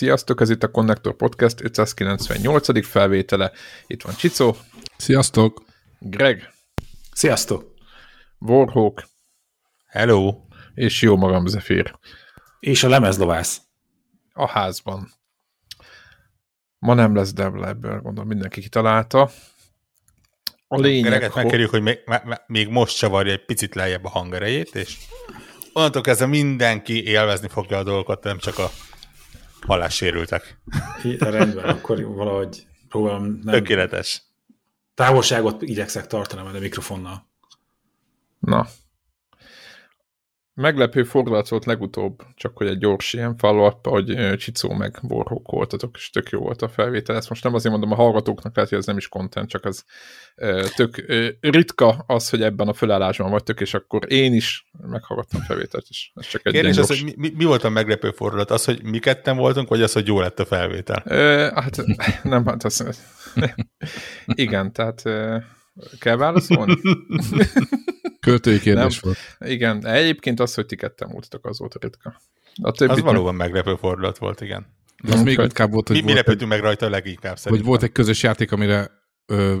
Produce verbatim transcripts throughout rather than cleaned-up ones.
Sziasztok, ez itt a Connector Podcast ötszázkilencvennyolcadik felvétele. Itt van Csicó. Sziasztok. Greg. Sziasztok. Warhawk. Hello. És jó magam, Zephyr. És a lemezlovász. A házban. Ma nem lesz Devla, ebből gondolom mindenki kitalálta. A lényeg... Greget ho... megkerüljük, hogy még, még most csavarja egy picit lejjebb a hangerejét, és onnantól kezdve mindenki élvezni fogja a dolgokat, nem csak a hallássérültek. Rendben, akkor valahogy próbálom... Nem... Tökéletes. Távolságot igyekszek tartani majd a mikrofonnal. Na. Meglepő fordulat volt legutóbb, csak hogy egy gyors ilyen follow-up, hogy Csicó meg Borhók voltatok, és tök jó volt a felvétel. Ezt most nem azért mondom a hallgatóknak, lehet, hogy ez nem is content, csak ez tök ritka az, hogy ebben a fölállásban vagytok, és akkor én is meghallgattam a felvételt is. Ez csak egy kérdés gyors... az, hogy mi, mi volt a meglepő fordulat? Az, hogy mi ketten voltunk, vagy az, hogy jó lett a felvétel? Ö, hát nem, hát az... Igen, tehát... Kell válaszolni? Költői kérdés volt. Igen, egyébként az, hogy ti ketten múltatok, az volt ritka. A többi az valóban nem... meglepő fordulat volt, igen. De az még ritkább volt, hogy mi, volt mi lepődtünk egy... meg rajta a leginkább szerintem. Hogy volt egy közös játék, amire ö,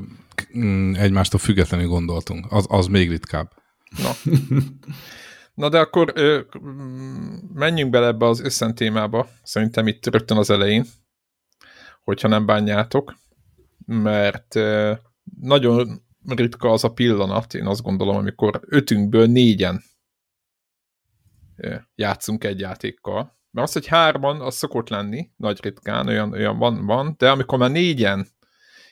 egymástól függetlenül gondoltunk. Az, az még ritkább. Na, Na de akkor ö, menjünk bele ebbe az összen témába. Szerintem itt rögtön az elején, hogyha nem bánjátok, mert ö, nagyon ritka az a pillanat, én azt gondolom, amikor ötünkből négyen játszunk egy játékkal. Mert az, hogy hárman, az szokott lenni, nagy ritkán, olyan, olyan van, van, de amikor már négyen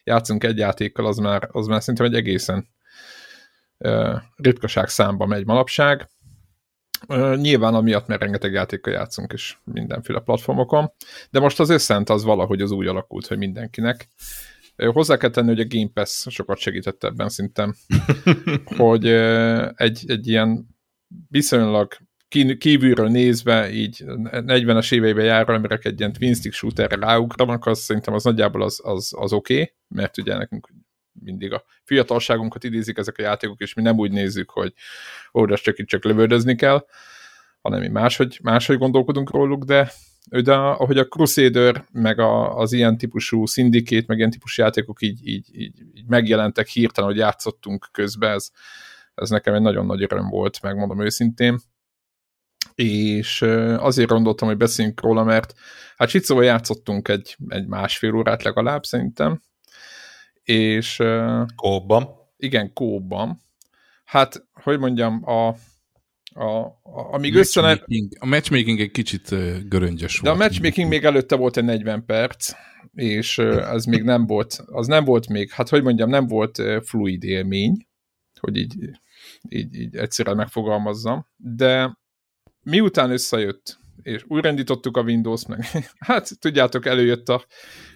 játszunk egy játékkal, az már, az már szerintem egy egészen uh, ritkaság számba megy manapság. Uh, nyilván amiatt, mert rengeteg játékkal játszunk, és mindenféle platformokon. De most az összent az valahogy az úgy alakult, hogy mindenkinek. Hozzá kell tenni, hogy a Game Pass sokat segített ebben szinten, hogy egy, egy ilyen viszonylag kívülről nézve, így negyvenes éveiben járva emberek egy ilyen Twin Stick Shooterre ráugranak, az szerintem az nagyjából az, az, az oké, okay, mert ugye nekünk mindig a fiatalságunkat idézik ezek a játékok, és mi nem úgy nézzük, hogy óriás csak itt csak lövöldözni kell, hanem mi máshogy, máshogy gondolkodunk róluk, de de ahogy a Crusader, meg a, az ilyen típusú Syndicate, meg ilyen típusú játékok így, így, így, így megjelentek hirtelen, hogy játszottunk közben, ez, ez nekem egy nagyon nagy öröm volt, megmondom őszintén. És azért gondoltam, hogy beszéljünk róla, mert hát Csicóval játszottunk egy, egy másfél órát legalább, szerintem. És... Kóban. Igen, kóban. Hát, hogy mondjam, a... A, a, amíg matchmaking, összene... a matchmaking egy kicsit göröngyös volt. De a matchmaking még előtte volt egy negyven perc, és az még nem volt, az nem volt még, hát hogy mondjam, nem volt fluid élmény, hogy így, így, így egyszerűen megfogalmazzam, de miután összejött, és újraindítottuk a Windows-t meg, hát tudjátok, előjött a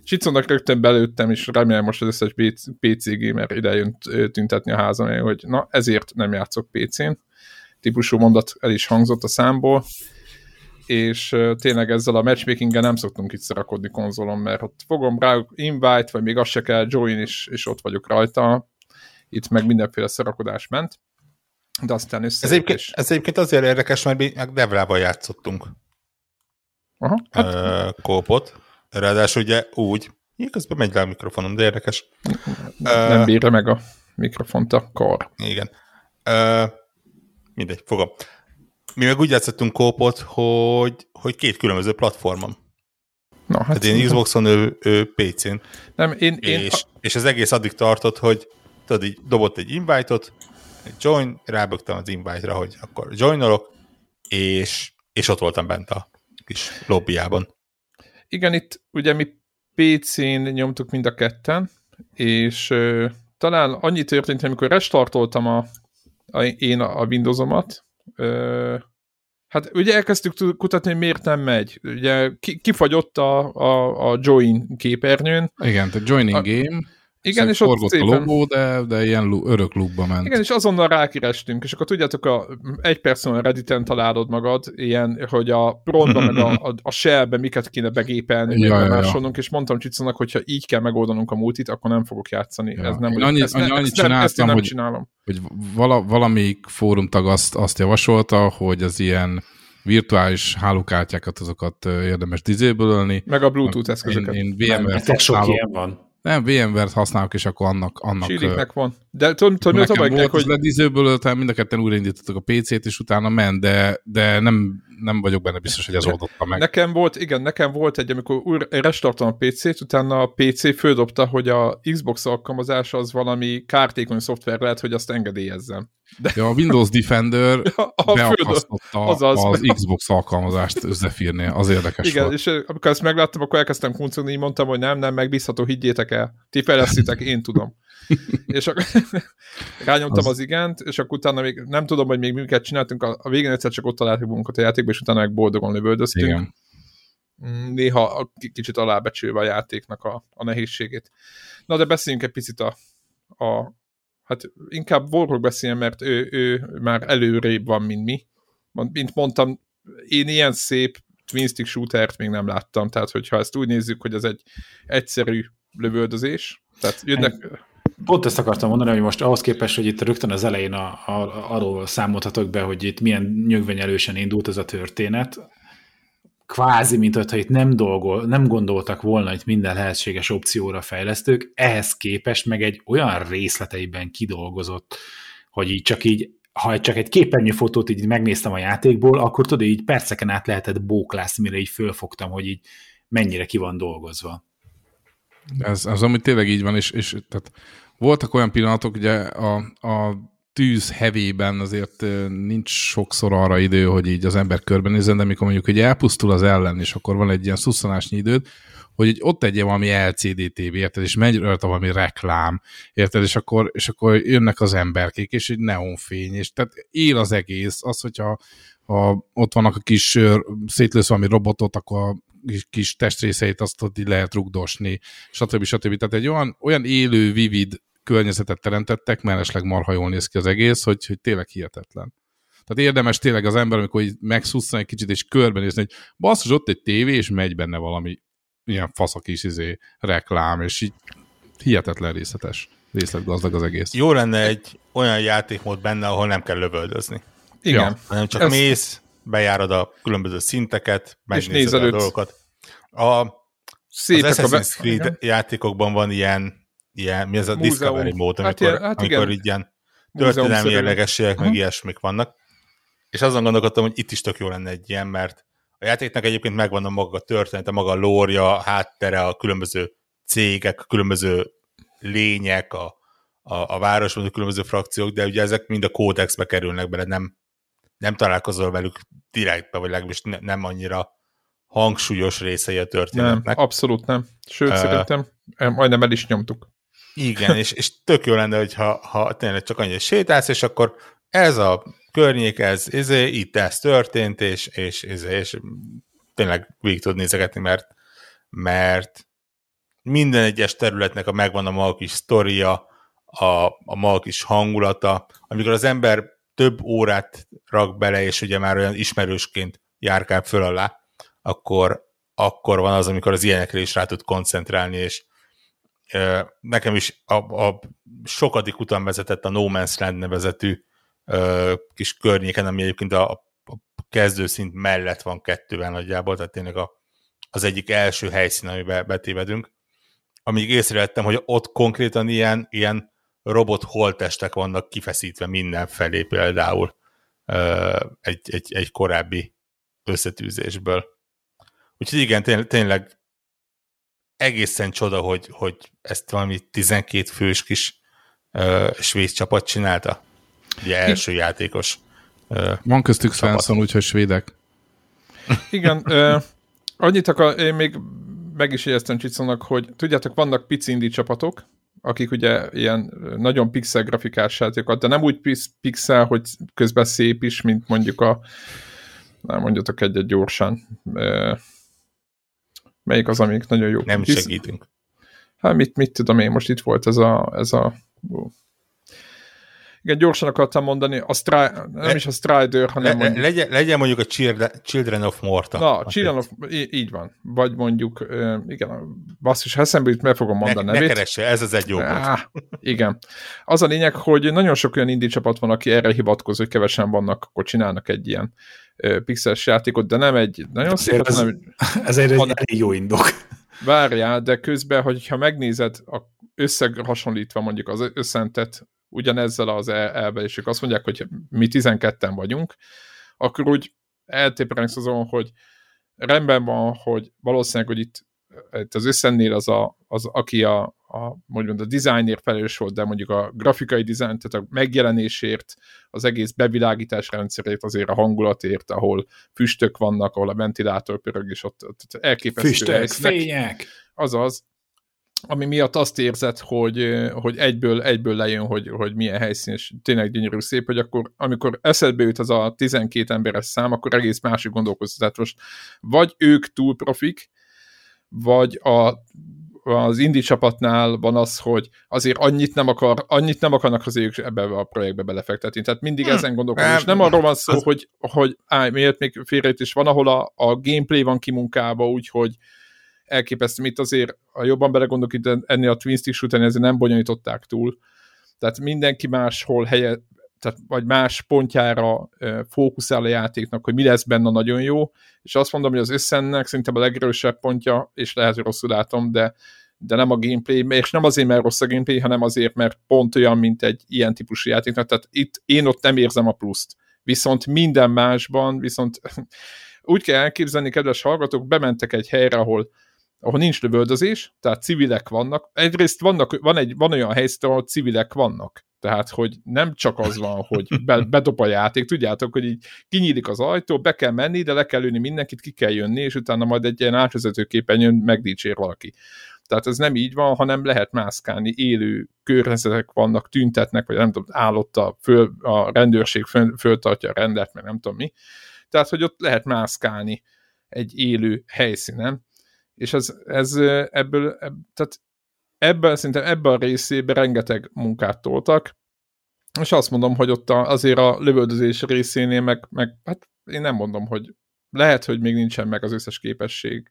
Csicónak rögtön belőttem, és remélem most az összes pé cé gamer idejön tüntetni a házam, hogy na, ezért nem játszok pé cén, típusú mondat el is hangzott a számból, és tényleg ezzel a matchmaking-en nem szoktunk itt szarakodni konzolon, mert ott fogom rá invite, vagy még azt se kell, join, és, és ott vagyok rajta. Itt meg mindenféle szarakodás ment, de aztán össze... Ez egyébként, ez egyébként azért érdekes, mert mi Devlával játszottunk. Aha, hát. Ö, kópot. Ráadásul ugye úgy, én közben megy le a mikrofonom, de érdekes. Nem Ö, bírja meg a mikrofont a kar. Igen. Ö, Mindegy, fogom. Mi meg úgy játszottunk kópot, hogy, hogy két különböző platformon. Na, hát én Xboxon, ő, ő pé cén. Nem, én, és, én... és az egész addig tartott, hogy tudod, így dobott egy invite-ot, egy join, rábögtem az invite-ra, hogy akkor joinolok, és, és ott voltam bent a kis lobbyjában. Igen, itt ugye mi pé cén nyomtuk mind a ketten, és ö, talán annyi történt, amikor restartoltam a A, én a Windowsomat. Ö, hát ugye elkezdtük kutatni, hogy miért nem megy. Ugye ki, kifagyott a, a, a join képernyőn. Igen, tehát joining a, game. Igen, és ott szépen... a logó, de, de ilyen örök loopba ment. Igen, és azonnal rákerestünk, és akkor tudjátok, a, egy percen Redditen találod magad, ilyen, hogy a promba meg a, a, a shellbe miket kéne begépelni, ja, ja, ja. És mondtam Csicónak, hogyha így kell megoldanunk a multit, akkor nem fogok játszani. Ja. Ez nem, én annyit, ezt, annyit ezt csináltam, nem hogy, csinálom. Hogy vala, valamelyik fórumtag azt, azt javasolta, hogy az ilyen virtuális hálókártyákat, azokat érdemes dizéből ölni. Meg a Bluetooth eszközöket. Én, én vé em vé-t használok. Nem, vé em vé-t használok, és akkor annak... annak Síriknek van. De tudom, tudom, nekem tudom, volt, hogy ledizőből öltem, mind a ketten újraindítottak a pé cét, és utána ment, de, de nem, nem vagyok benne biztos, hogy ez oldotta meg. Nekem volt, igen, nekem volt egy, amikor újra restartom a pé cét, utána a pé cé földobta, hogy a Xbox alkalmazása az valami kártékony szoftver lehet, hogy azt engedélyezzem. De... Ja, a Windows Defender a beakasztotta azaz, az Xbox alkalmazást összefírni, az érdekes igen, volt. És amikor ezt megláttam, akkor elkezdtem kuncolni, mondtam, hogy nem, nem, megbízható, higgyétek el. Ti fejlesztitek, én tudom. És akkor rányomtam az... az igent, és akkor utána még nem tudom, hogy még minket csináltunk, a végén egyszer csak ott találtuk magunkat a játékba, és utána meg boldogon lövöldöztünk. Igen. Néha kicsit alábecsülve a játéknak a, a nehézségét. Na, de beszéljünk egy picit a, a hát inkább Warhawk beszéljen, mert ő, ő már előrébb van, mint mi. Mint mondtam, én ilyen szép Twin Stick Shootert még nem láttam, tehát hogyha ezt úgy nézzük, hogy ez egy egyszerű lövöldözés, tehát jönnek... Pont ezt akartam mondani, hogy most ahhoz képest, hogy itt rögtön az elején a, a, arról számoltatok be, hogy itt milyen nyögvenyelősen indult ez a történet, kvázi, mint hogyha itt nem, dolgol, nem gondoltak volna, hogy minden lehetséges opcióra fejlesztők, ehhez képest meg egy olyan részleteiben kidolgozott, hogy így csak így, ha csak egy képernyőfotót így megnéztem a játékból, akkor tudod, így perceken át lehetett bóklászni, mire így fölfogtam, hogy így mennyire ki van dolgozva. Ez az, ami tényleg így van, és, és tehát voltak olyan pillanatok, ugye a, a tűz hevében azért nincs sokszor arra idő, hogy így az ember körbenézzen, de mikor mondjuk, hogy elpusztul az ellen, és akkor van egy ilyen szusszanásnyi időd, hogy ott egy valami el cé dé té vé, érted, és megy rajta valami reklám, érted, és akkor, és akkor jönnek az emberkék, és egy neonfény, és tehát él az egész, az, hogyha ha ott vannak a kis, szétlősz valami robotot, akkor a kis testrészeit azt ott így lehet rugdosni, stb. stb. Tehát egy olyan, olyan élő, vivid környezetet teremtettek, mellesleg marha jól néz ki az egész, hogy, hogy tényleg hihetetlen. Tehát érdemes tényleg az ember, amikor így megszusszan egy kicsit, és körbenézni, hogy basszus, ott egy tévé, és megy benne valami ilyen fasz a kis izé, reklám, és így hihetetlen részletes, részletgazdag az egész. Jó lenne egy olyan játékmód benne, ahol nem kell lövöldözni. Igen. Ja, hanem csak ez... mész, bejárod a különböző szinteket, megnézed a dolgokat. A, szépek az Assassin's Creed be... játékokban van ilyen, ilyen, mi ez a múzeum. Discovery mód, amikor, hát ilyen, hát amikor így ilyen történelmi jellegességek, meg ilyesmik vannak. És azon gondolkodtam, hogy itt is tök jó lenne egy ilyen, mert a játéknak egyébként megvan a maga története, maga a lórja, a háttere, a különböző cégek, a különböző lények, a, a, a városban, a különböző frakciók, de ugye ezek mind a kódexbe kerülnek bele, nem nem találkozol velük direktbe, vagy legalábbis ne, nem annyira hangsúlyos részei a történetnek. Nem, abszolút nem. Sőt, uh, szerintem majdnem el is nyomtuk. Igen, és, és tök jó lenne, hogyha ha tényleg csak annyira sétálsz, és akkor ez a környék, ez, ez itt ez történt, és, és, és, és tényleg végig tud nézegetni, mert, mert minden egyes területnek a megvan a maga kis sztoria, a, a maga kis hangulata. Amikor az ember több órát rak bele, és ugye már olyan ismerősként járkál föl alá, akkor, akkor van az, amikor az ilyenekre is rá tud koncentrálni, és e, nekem is a, a sokadik után vezetett a No Man's Land nevezetű e, kis környéken, ami egyébként a, a kezdőszint mellett van kettővel nagyjából, tehát tényleg a, az egyik első helyszín, amiben betévedünk, amíg észrevettem, hogy ott konkrétan ilyen, ilyen robot holttestek vannak kifeszítve mindenfelé, például egy, egy, egy korábbi összetűzésből. Úgyhogy igen, tényleg egészen csoda, hogy, hogy ezt valami tizenkét fős kis uh, svéd csapat csinálta. Ugye első játékos uh, Van köztük Svensson, úgyhogy svédek. Igen, uh, annyit akar, én még meg is éreztem Csicónak, hogy tudjátok, vannak pici indi csapatok, akik ugye ilyen nagyon pixel grafikás játékokat, de nem úgy pixel, hogy közben szép is, mint mondjuk a... Nem mondjatok egyet gyorsan. Melyik az, amik nagyon jó? Nem pisz... segítünk. Hát mit, mit tudom én, most itt volt ez a... Ez a... Igen, gyorsan akartam mondani, a Stry- nem le, is a Strider, hanem... Le, mondjuk... legyen, legyen mondjuk a Children of Morta. Na, Children of... Í- így van. Vagy mondjuk, igen, basszus, eszembe jut, meg fogom mondani ne, a nevét. Ne keresse, ez az egy jó ah, igen. Az a lényeg, hogy nagyon sok olyan indie csapat van, aki erre hivatkozó, hogy kevesen vannak, akkor csinálnak egy ilyen pixeles játékot, de nem egy nagyon szép... Ez, hanem, ezért egy hanem, jó indok. Várjál, de közben, hogyha megnézed, a összehasonlítva mondjuk az Ascentet, ugyanezzel az elvel, és azt mondják, hogy mi tizenketten vagyunk, akkor úgy eltéperensz azon, hogy rendben van, hogy valószínűleg, hogy itt, itt az Ascentnél az, a, az aki a, a, mondjuk a designért felelős volt, de mondjuk a grafikai design, tehát a megjelenésért, az egész bevilágítás rendszerét, azért a hangulatért, ahol füstök vannak, ahol a ventilátor pörög, és ott, ott elképesztő füstök, helysznek. Fények! Azaz, ami miatt azt érzed, hogy, hogy egyből, egyből lejön, hogy, hogy milyen helyszín, és tényleg gyönyörű szép, hogy akkor, amikor eszedbe jut az a tizenkét emberes szám, akkor egész másik gondolkoztat. Tehát most vagy ők túl profik, vagy a, az indie csapatnál van az, hogy azért annyit nem, akar, annyit nem akarnak az ők ebbe a projektbe belefektetni. Tehát mindig hmm. ezen gondolkozom. És nem arról van szó, az... hogy, hogy állj, miért még félrejét is van, ahol a, a gameplay van kimunkálva, úgyhogy elképesztő, itt azért, ha jobban belegondolok, itt ennél a Twin Stick Shooter ezért nem bonyolították túl. Tehát mindenki máshol helye, tehát vagy más pontjára fókuszál a játéknak, hogy mi lesz benne nagyon jó, és azt mondom, hogy az Ascentnek szerintem a legerősebb pontja, és lehet, hogy rosszul látom, de, de nem a gameplay, és nem azért, mert rossz a gameplay, hanem azért, mert pont olyan, mint egy ilyen típusú játéknak, tehát itt én ott nem érzem a pluszt. Viszont minden másban, viszont úgy kell elképzelni, kedves hallgatók, bementek egy helyre, ahol ahol nincs lövöldözés, tehát civilek vannak. Egyrészt vannak, van, egy, van olyan helyzet, ahol civilek vannak. Tehát, hogy nem csak az van, hogy be, bedop a játék, tudjátok, hogy így kinyílik az ajtó, be kell menni, de le kell lőni mindenkit, ki kell jönni, és utána majd egy ilyen átvezetőképen jön, megdicsér valaki. Tehát ez nem így van, hanem lehet mászkálni, élő környezetek vannak, tüntetnek, vagy nem tudom, állott a, föl, a rendőrség, föl, föltartja a rendet, meg nem tudom mi. Tehát, hogy ott lehet mászkálni egy élő helyszínen. És ez, ez ebből, ebb, tehát ebben, szerintem ebben a részében rengeteg munkát toltak, és azt mondom, hogy ott azért a lövöldözés részénél meg, meg hát én nem mondom, hogy lehet, hogy még nincsen meg az összes képesség.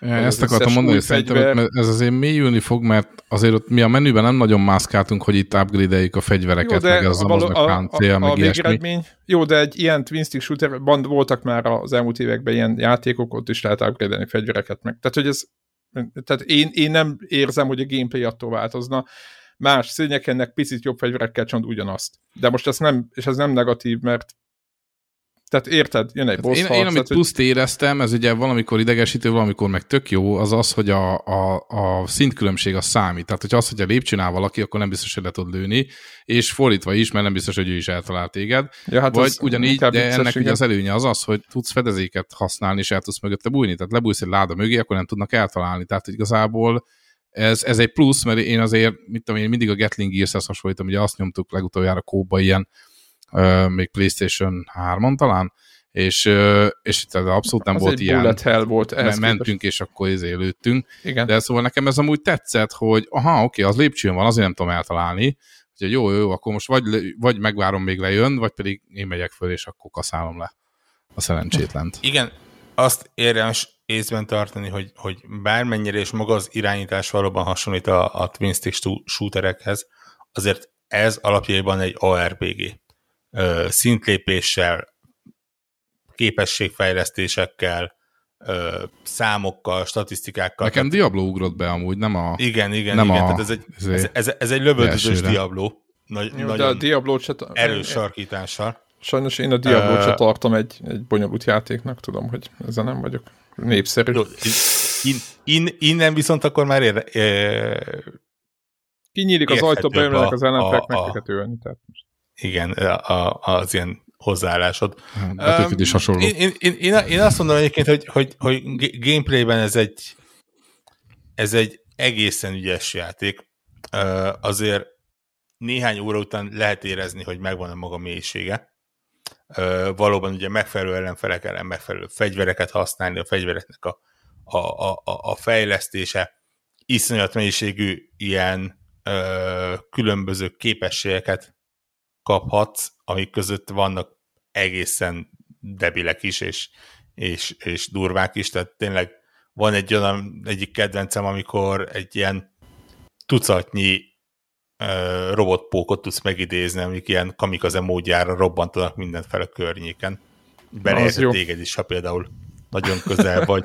Ezt akartam mondani, hogy szerintem ez azért mélyülni fog, mert azért ott mi a menüben nem nagyon mászkáltunk, hogy itt upgrade-eljük a fegyvereket, jó, meg az amaznak páncél, meg ilyesmi. Jó, de egy ilyen Twin Stick Shooterban voltak már az elmúlt években ilyen játékok, ott is lehet upgrade-elni fegyvereket meg. Tehát, hogy ez, tehát én, én nem érzem, hogy a gameplay attól változna. Más szényekennek picit jobb fegyverekkel csont ugyanazt. De most ez nem, és ez nem negatív, mert tehát érted, jön egy boss. Én, én amit pluszt hogy... éreztem, ez ugye valamikor idegesítő, valamikor meg tök jó, az az, hogy a, a, a szintkülönbség az számít. Tehát, hogy az, hogy a lépcsőnál valaki, akkor nem biztos, hogy le tud lőni, és fordítva is, mert nem biztos, hogy ő is eltalál téged. Ja, hát vagy ugyanígy, de biztos, ennek ugye az előnye az az, hogy tudsz fedezéket használni, és el tudsz mögötte bújni. Tehát lebújsz egy láda mögé, akkor nem tudnak eltalálni. Tehát igazából ez, ez egy plusz, mert én azért, mit tudom, én mindig a Gatling Gears-hez hasonlítom, ugye azt nyomtuk legutoljára kóba ilyen, Uh, még PlayStation hármon talán, és, uh, és tehát abszolút nem az volt ilyen. Bullet hell volt. Mert mentünk, képest. És akkor ezért lőttünk. Igen. De szóval nekem ez amúgy tetszett, hogy aha, oké, az lépcsőn van, azért nem tudom eltalálni. Úgyhogy jó, jó, akkor most vagy, vagy megvárom, még lejön, vagy pedig én megyek föl, és akkor kaszálom le a szerencsétlent. Igen, azt érdemes észben tartani, hogy, hogy bármennyire és maga az irányítás valóban hasonlít a, a Twin Stick shooterekhez, azért ez alapjában egy á er pé gé. Szintlépéssel, képességfejlesztésekkel, számokkal, statisztikákkal. Nekem Diablo ugrott be amúgy, nem a... Igen, igen, nem igen. A... Tehát ez egy, ez, ez, ez egy lövöldözős Diablo. Nagy, jó, nagyon Diablo csata... erős sarkítással. Sajnos én a Diablo-t uh... tartom egy, egy bonyolult játéknak, tudom, hogy ezzel nem vagyok népszerű. Jó, in, in, innen viszont akkor már ér... kinyílik az ajtó, bejönnek az ellenfelek, megfekhetően. Tehát most igen, a, az ilyen hozzáállásod. Battlefield is hasonló. Én, én, én, én azt mondom egyébként, hogy, hogy, hogy gameplayben ez egy, ez egy egészen ügyes játék. Azért néhány óra után lehet érezni, hogy megvan a maga mélysége. Valóban ugye megfelelő ellenfelek ellen megfelelő fegyvereket használni, a fegyvereknek a, a, a, a fejlesztése, iszonyat mennyiségű ilyen különböző képességeket kaphatsz, amik között vannak egészen debilek is, és, és, és durvák is, tehát tényleg van egy olyan egyik kedvencem, amikor egy ilyen tucatnyi uh, robotpókot tudsz megidézni, amik ilyen kamikaze módjára robbantanak mindenfele környéken. Beleértett téged is, ha például nagyon közel vagy,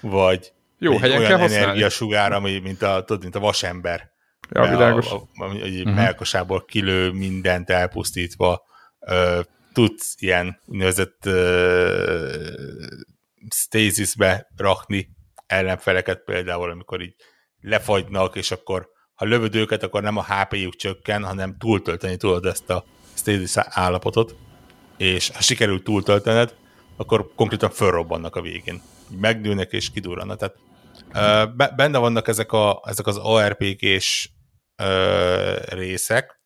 vagy jó helyen olyan energiasugár, ami mint a, tudod, mint a vasember. Ja, világos. A, a, a, uh-huh. Melkasából kilő mindent elpusztítva. Ö, tudsz ilyen úgynevezett stézisbe rakni ellenfeleket például, amikor így lefagynak, és akkor ha lövöd őket, akkor nem a há pé-jük csökken, hanem túltölteni tudod ezt a stézis állapotot, és ha sikerül túltöltened, akkor konkrétan fölrobbannak a végén. Megnőnek és kidurrannak. Tehát benne vannak ezek, a, ezek az á er pé gés részek,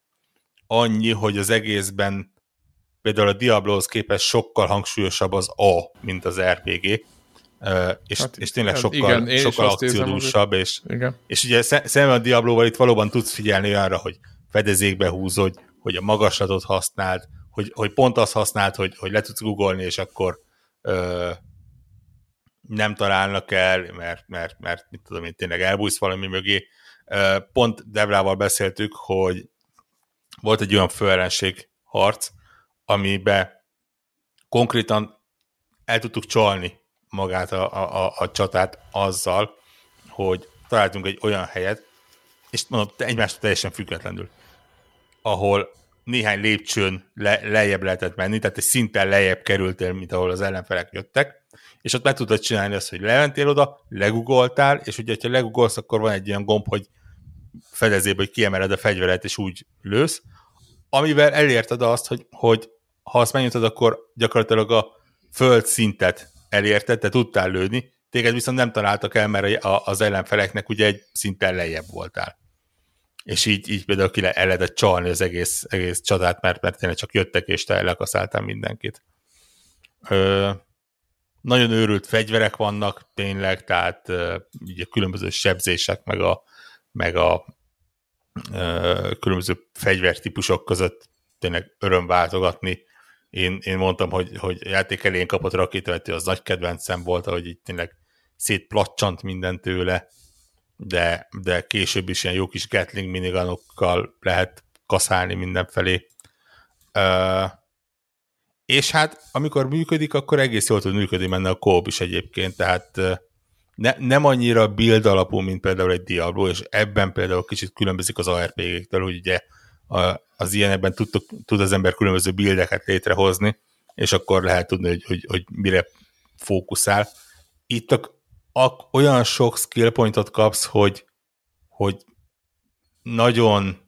annyi, hogy az egészben például a Diablohoz képest sokkal hangsúlyosabb az A, mint az er pé gé, és, hát, és tényleg sokkal, igen, sokkal akciódúsabb, és, és ugye szemben a Diablóval itt valóban tudsz figyelni olyanra, hogy fedezékbe húzod, hogy a magaslatot használd, hogy, hogy pont azt használd, hogy, hogy le tudsz googolni, és akkor ö, nem találnak el, mert, mert, mert mit tudom én, tényleg elbújsz valami mögé. Pont Devrával beszéltük, hogy volt egy olyan főellenség harc, amiben konkrétan el tudtuk csalni magát a, a, a csatát azzal, hogy találtunk egy olyan helyet, és mondom, egymástól teljesen függetlenül, ahol néhány lépcsőn le, lejjebb lehetett menni, tehát egy szinten lejjebb kerültél, mint ahol az ellenfelek jöttek, és ott meg tudtad csinálni azt, hogy lementél oda, legugoltál, és ugye, ha legugolsz, akkor van egy olyan gomb, hogy fedezébe, hogy kiemeled a fegyveret, és úgy lősz, amivel elérted azt, hogy, hogy ha azt megnyitod, akkor gyakorlatilag a földszintet elérted, te tudtál lőni, téged viszont nem találtak el, mert az ellenfeleknek ugye egy szinten lejjebb voltál. És így, így például ki el lehetett csalni az egész, egész csatát, mert, mert tényleg csak jöttek, és te lekaszáltál mindenkit. Ö, nagyon őrült fegyverek vannak tényleg, tehát így a különböző sebzések, meg a, meg a ö, különböző fegyvertípusok között tényleg öröm váltogatni. Én, én mondtam, hogy, hogy játék elén kapott rakétavető, az nagy kedvencem volt, ahogy így tényleg szétplacsant minden tőle, de, de később is ilyen jó kis Gatling minigunokkal lehet kaszálni mindenfelé. Ö, és hát amikor működik, akkor egész jól tud működni menne a co-op is egyébként, tehát ne, nem annyira build alapú, mint például egy Diablo, és ebben például kicsit különbözik az á er pé géktől, hogy ugye a, az ilyenekben tud, tud az ember különböző buildeket létrehozni, és akkor lehet tudni, hogy, hogy, hogy mire fókuszál. Itt a, a, olyan sok skill pointot kapsz, hogy, hogy nagyon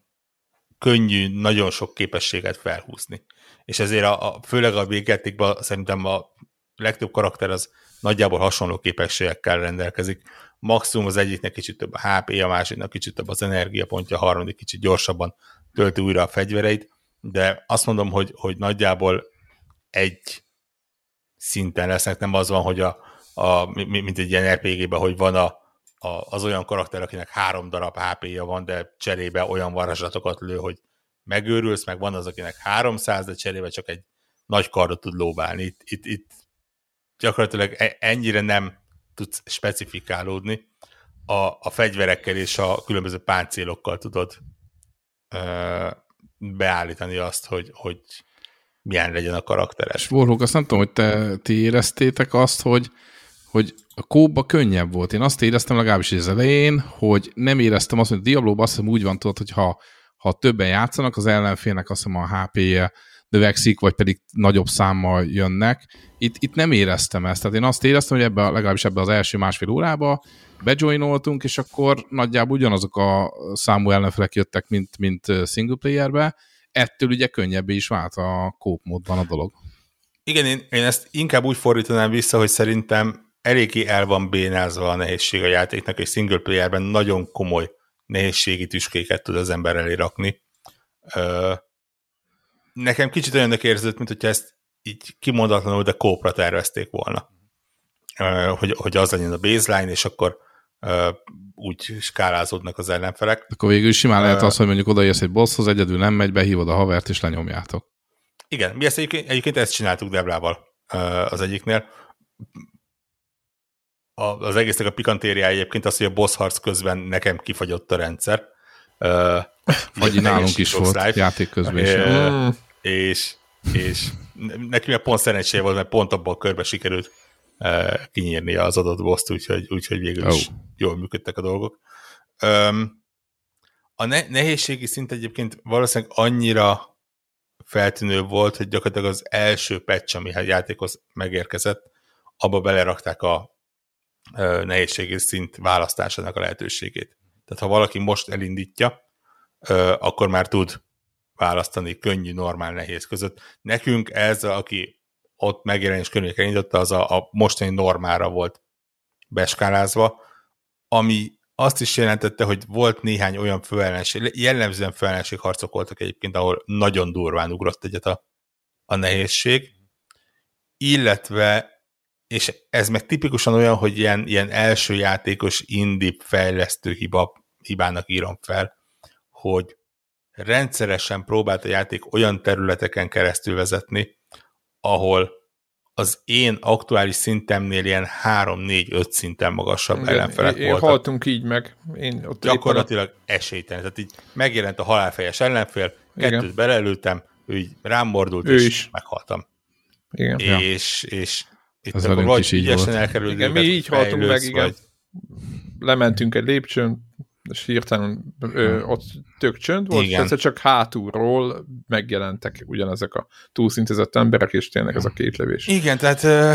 könnyű, nagyon sok képességet felhúzni. És ezért a, a, főleg a végjátékban szerintem a legtöbb karakter az nagyjából hasonló képességekkel rendelkezik. Maximum az egyiknek kicsit több a há pé, a másiknak kicsit több az energiapontja, a harmadik kicsit gyorsabban tölti újra a fegyvereit, de azt mondom, hogy, hogy nagyjából egy szinten lesznek, nem az van, hogy a, a, mint egy ilyen er pé gében, hogy van a, a, az olyan karakter, akinek három darab há pé-ja van, de cserébe olyan varázslatokat lő, hogy megőrülsz, meg van az, akinek háromszáz, de cserébe csak egy nagy kardot tud lóbálni. Itt, itt, itt gyakorlatilag ennyire nem tudsz specifikálódni. A, a fegyverekkel és a különböző páncélokkal tudod ö, beállítani azt, hogy, hogy milyen legyen a karakteres. Vorhók, azt nem tudom, hogy te, ti éreztétek azt, hogy, hogy a kóba könnyebb volt. Én azt éreztem legalábbis az elején, hogy nem éreztem azt, hogy a Diablóban azt hiszem úgy van, tudod, hogy ha ha többen játszanak, az ellenfélnek azt hiszem a há pé-je növekszik, vagy pedig nagyobb számmal jönnek. Itt, itt nem éreztem ezt. Tehát én azt éreztem, hogy ebbe, legalábbis ebben az első másfél órában bejoinoltunk, és akkor nagyjából ugyanazok a számú ellenfelek jöttek, mint, mint single playerbe. Ettől ugye könnyebbé is vált a co-op módban a dolog. Igen, én, én ezt inkább úgy fordítanám vissza, hogy szerintem eléggé el van bénázva a nehézség a játéknak, és single playerben nagyon komoly nehézségi tüskéket tud az ember elé rakni. Nekem kicsit olyannak érződött, mint hogyha ezt így kimondatlanul, de co-opra tervezték volna. Hogy, hogy az legyen a baseline, és akkor Uh, úgy skálázódnak az ellenfelek. Akkor végül simán lehet az, hogy mondjuk odaérsz egy bosshoz, egyedül nem megy, behívod a havert és lenyomjátok. Igen, mi ezt egyébként, egyébként ezt csináltuk Deblával uh, az egyiknél. A, az egésznek a pikantériája egyébként az, hogy a boss harc közben nekem kifagyott a rendszer. Uh, Vagy nálunk is volt, life. Játék közben is. Uh, mm. És, és neki már pont szerencséje volt, mert pont abban a körben sikerült kinyírni az adott boszt, úgyhogy, úgyhogy végül is oh. jól működtek a dolgok. A nehézségi szint egyébként valószínűleg annyira feltűnő volt, hogy gyakorlatilag az első patch, ami játékhoz megérkezett, abba belerakták a nehézségi szint választásának a lehetőségét. Tehát ha valaki most elindítja, akkor már tud választani könnyű, normál, nehéz között. Nekünk ez, aki ott megjelenés környéken indította, az a, a mostani normára volt beskálázva, ami azt is jelentette, hogy volt néhány olyan főellenség, jellemzően főellenség harcok voltak egyébként, ahol nagyon durván ugrott egyet a, a nehézség, illetve, és ez meg tipikusan olyan, hogy ilyen, ilyen első játékos indie fejlesztő hiba, hibának írom fel, hogy rendszeresen próbált a játék olyan területeken keresztül vezetni, ahol az én aktuális szintemnél ilyen három négy öt szinten magasabb igen, ellenfelek én, voltak. Haltunk így meg. Én ott gyakorlatilag esélytelen. Tehát így megjelent a halálfejes ellenfél, igen. kettőt belelőttem, ő így rám mordult, ő és is. meghaltam. Igen. És, és itt az akkor vagy ügyesen elkerült. Igen, mi így haltunk meg, igen. Vagy... lementünk egy lépcsőn, és hirtelen ö, ott tök csönd volt, és egyszer csak hátulról megjelentek ugyanezek a túlszintezett emberek, és tényleg ez a két lövés. Igen, tehát ö,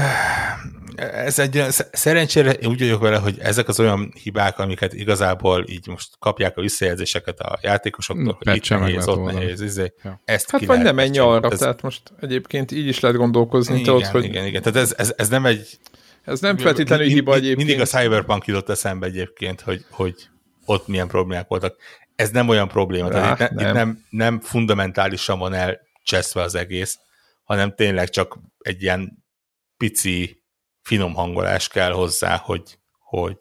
ez egy, szerencsére úgy vagyok vele, hogy ezek az olyan hibák, amiket igazából így most kapják a visszajelzéseket a játékosoktól, hogy itt nehéz, ott nehéz, izé, ja. ezt hát vagy nem ennyi arra, ez... tehát most egyébként így is lehet gondolkozni. Igen, ott, hogy... igen, igen, tehát ez, ez, ez nem egy... Ez nem feltétlenül hiba egyébként. Mindig a Cyberpunk jutott eszembe egyébként, hogy, hogy ott milyen problémák voltak. Ez nem olyan probléma. Rá, itt, ne, nem. itt nem, nem fundamentálisan van elcseszve az egész, hanem tényleg csak egy ilyen pici finom hangolás kell hozzá, hogy, hogy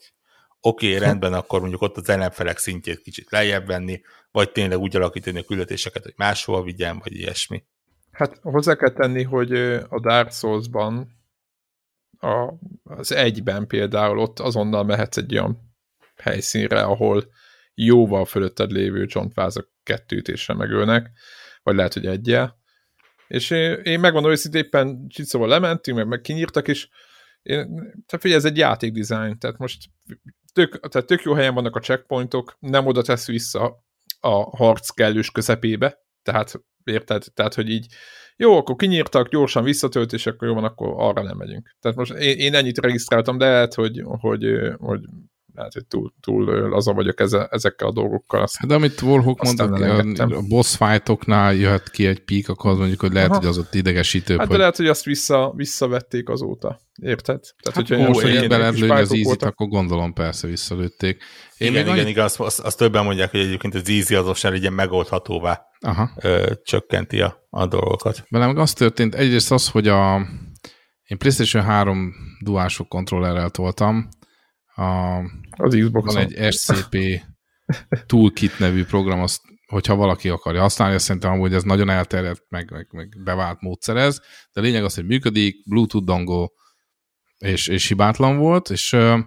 oké, okay, rendben, akkor mondjuk ott az ellenfelek szintjét kicsit lejjebb venni, vagy tényleg úgy alakítani a küldetéseket, hogy máshol vigyen, vagy ilyesmi. Hát hozzá kell tenni, hogy a Dark Souls-ban a, az egyben például ott azonnal mehetsz egy olyan helyszínre, ahol jóval fölötted lévő csontvázak kettőtésre megölnek, vagy lehet, hogy egyel. És én, én megmondom őszintén, éppen csicóval lementünk, meg, meg kinyírtak, és én, tehát figyelj, ez egy játékdizájn, tehát most tök, tehát tök jó helyen vannak a checkpointok, nem oda tesz vissza a harc kellős közepébe, tehát érted, tehát hogy így jó, akkor kinyírtak, gyorsan visszatölt, és akkor jó van, akkor arra nem megyünk. Tehát most én, én ennyit regisztráltam, de lehet, hogy, hogy, hogy hát, hogy túl, túl laza vagyok eze, ezekkel a dolgokkal. Azt, de amit Warhawk mondta, a boss fight-oknál jöhet ki egy pík, akkor mondjuk, hogy lehet, aha. hogy az ott idegesítőbb. Hát, hogy... de lehet, hogy azt vissza, visszavették azóta. Érted? Tehát, hát, hogyha hogy beled lőni az easy-t, akkor gondolom persze visszalőtték. Én igen, igen, annyi... igen, azt, azt, azt többen mondják, hogy egyébként az easy azosnál egy ilyen megoldhatóvá ö, csökkenti a, a dolgokat. Velem az történt, egyrészt az, hogy a én PlayStation három duások kontrollerrel toltam, A, az Xboxon. Van egy es cé pé Toolkit nevű program, azt, hogyha valaki akarja használni, azt szerintem amúgy ez nagyon elterjedt, meg, meg, meg bevált módszer ez, de lényeg az, hogy működik, Bluetooth dongó, és, és hibátlan volt, és ö,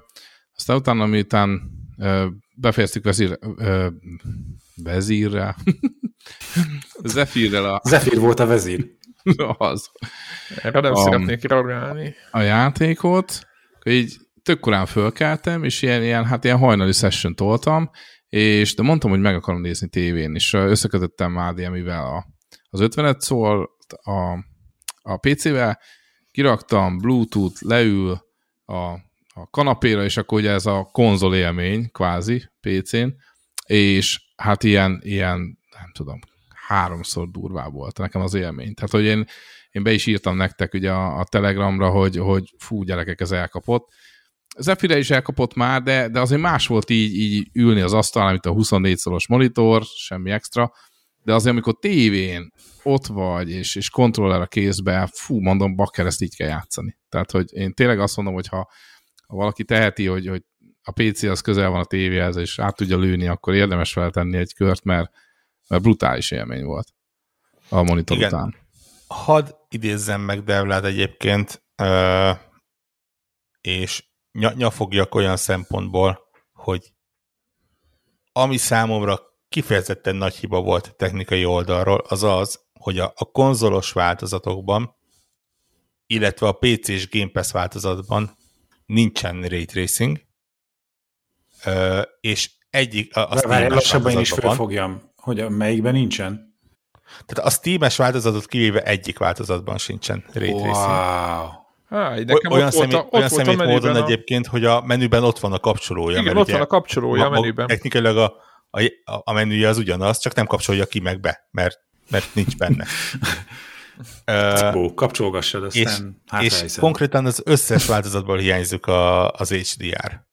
aztán utána, miután ö, befejeztük vezír, ö, vezírrel, Zephyrrel a... Zephyr volt a vezír. Az. Erre nem szeretnék reagálni. A játékot, így tök korán fölkeltem, és ilyen, ilyen, hát ilyen hajnali session toltam, és de mondtam, hogy meg akarom nézni tévén, és összekötöttem á dé em-ivel a, az ötvenet, szóval a, a pé cével, kiraktam Bluetooth, leül a, a kanapéra, és akkor ugye ez a konzol élmény, kvázi pé cén, és hát ilyen, ilyen, nem tudom, háromszor durvább volt nekem az élmény. Tehát, hogy én, én be is írtam nektek ugye a, a Telegramra, hogy, hogy fú, gyerekek, ez elkapott. Zephyrre is elkapott már, de, de azért más volt így, így ülni az asztalán, mint a huszonnégy szoros monitor, semmi extra, de azért amikor tévén ott vagy, és, és kontroller a kézbe, fú, mondom, bakker, ezt így kell játszani. Tehát, hogy én tényleg azt mondom, hogy ha, ha valaki teheti, hogy, hogy a pé cé az közel van a tévéhez, és át tudja lőni, akkor érdemes feltenni egy kört, mert, mert brutális élmény volt a monitor igen. után. Hadd idézzem meg Devlát egyébként, és nyafogjak olyan szempontból, hogy ami számomra kifejezetten nagy hiba volt technikai oldalról, az az, hogy a, a konzolos változatokban, illetve a pé cé és Game Pass változatban nincsen ray tracing, és egyik a, a Steam-es változatban is felfogjam, hogy a melyikben nincsen. Tehát a Steam-es változatot kivéve egyik változatban sincsen ray tracing. Wow. Há, olyan szemét, olyan szemét módon a... egyébként, hogy a menüben ott van a kapcsolója. Igen, ott van a kapcsolója a menüben. Technikailag a, a, a menüje az ugyanaz, csak nem kapcsolja ki meg be, mert, mert nincs benne. Cipó, kapcsolgassad, aztán és, és konkrétan az összes változatból hiányzik a, az há dé er.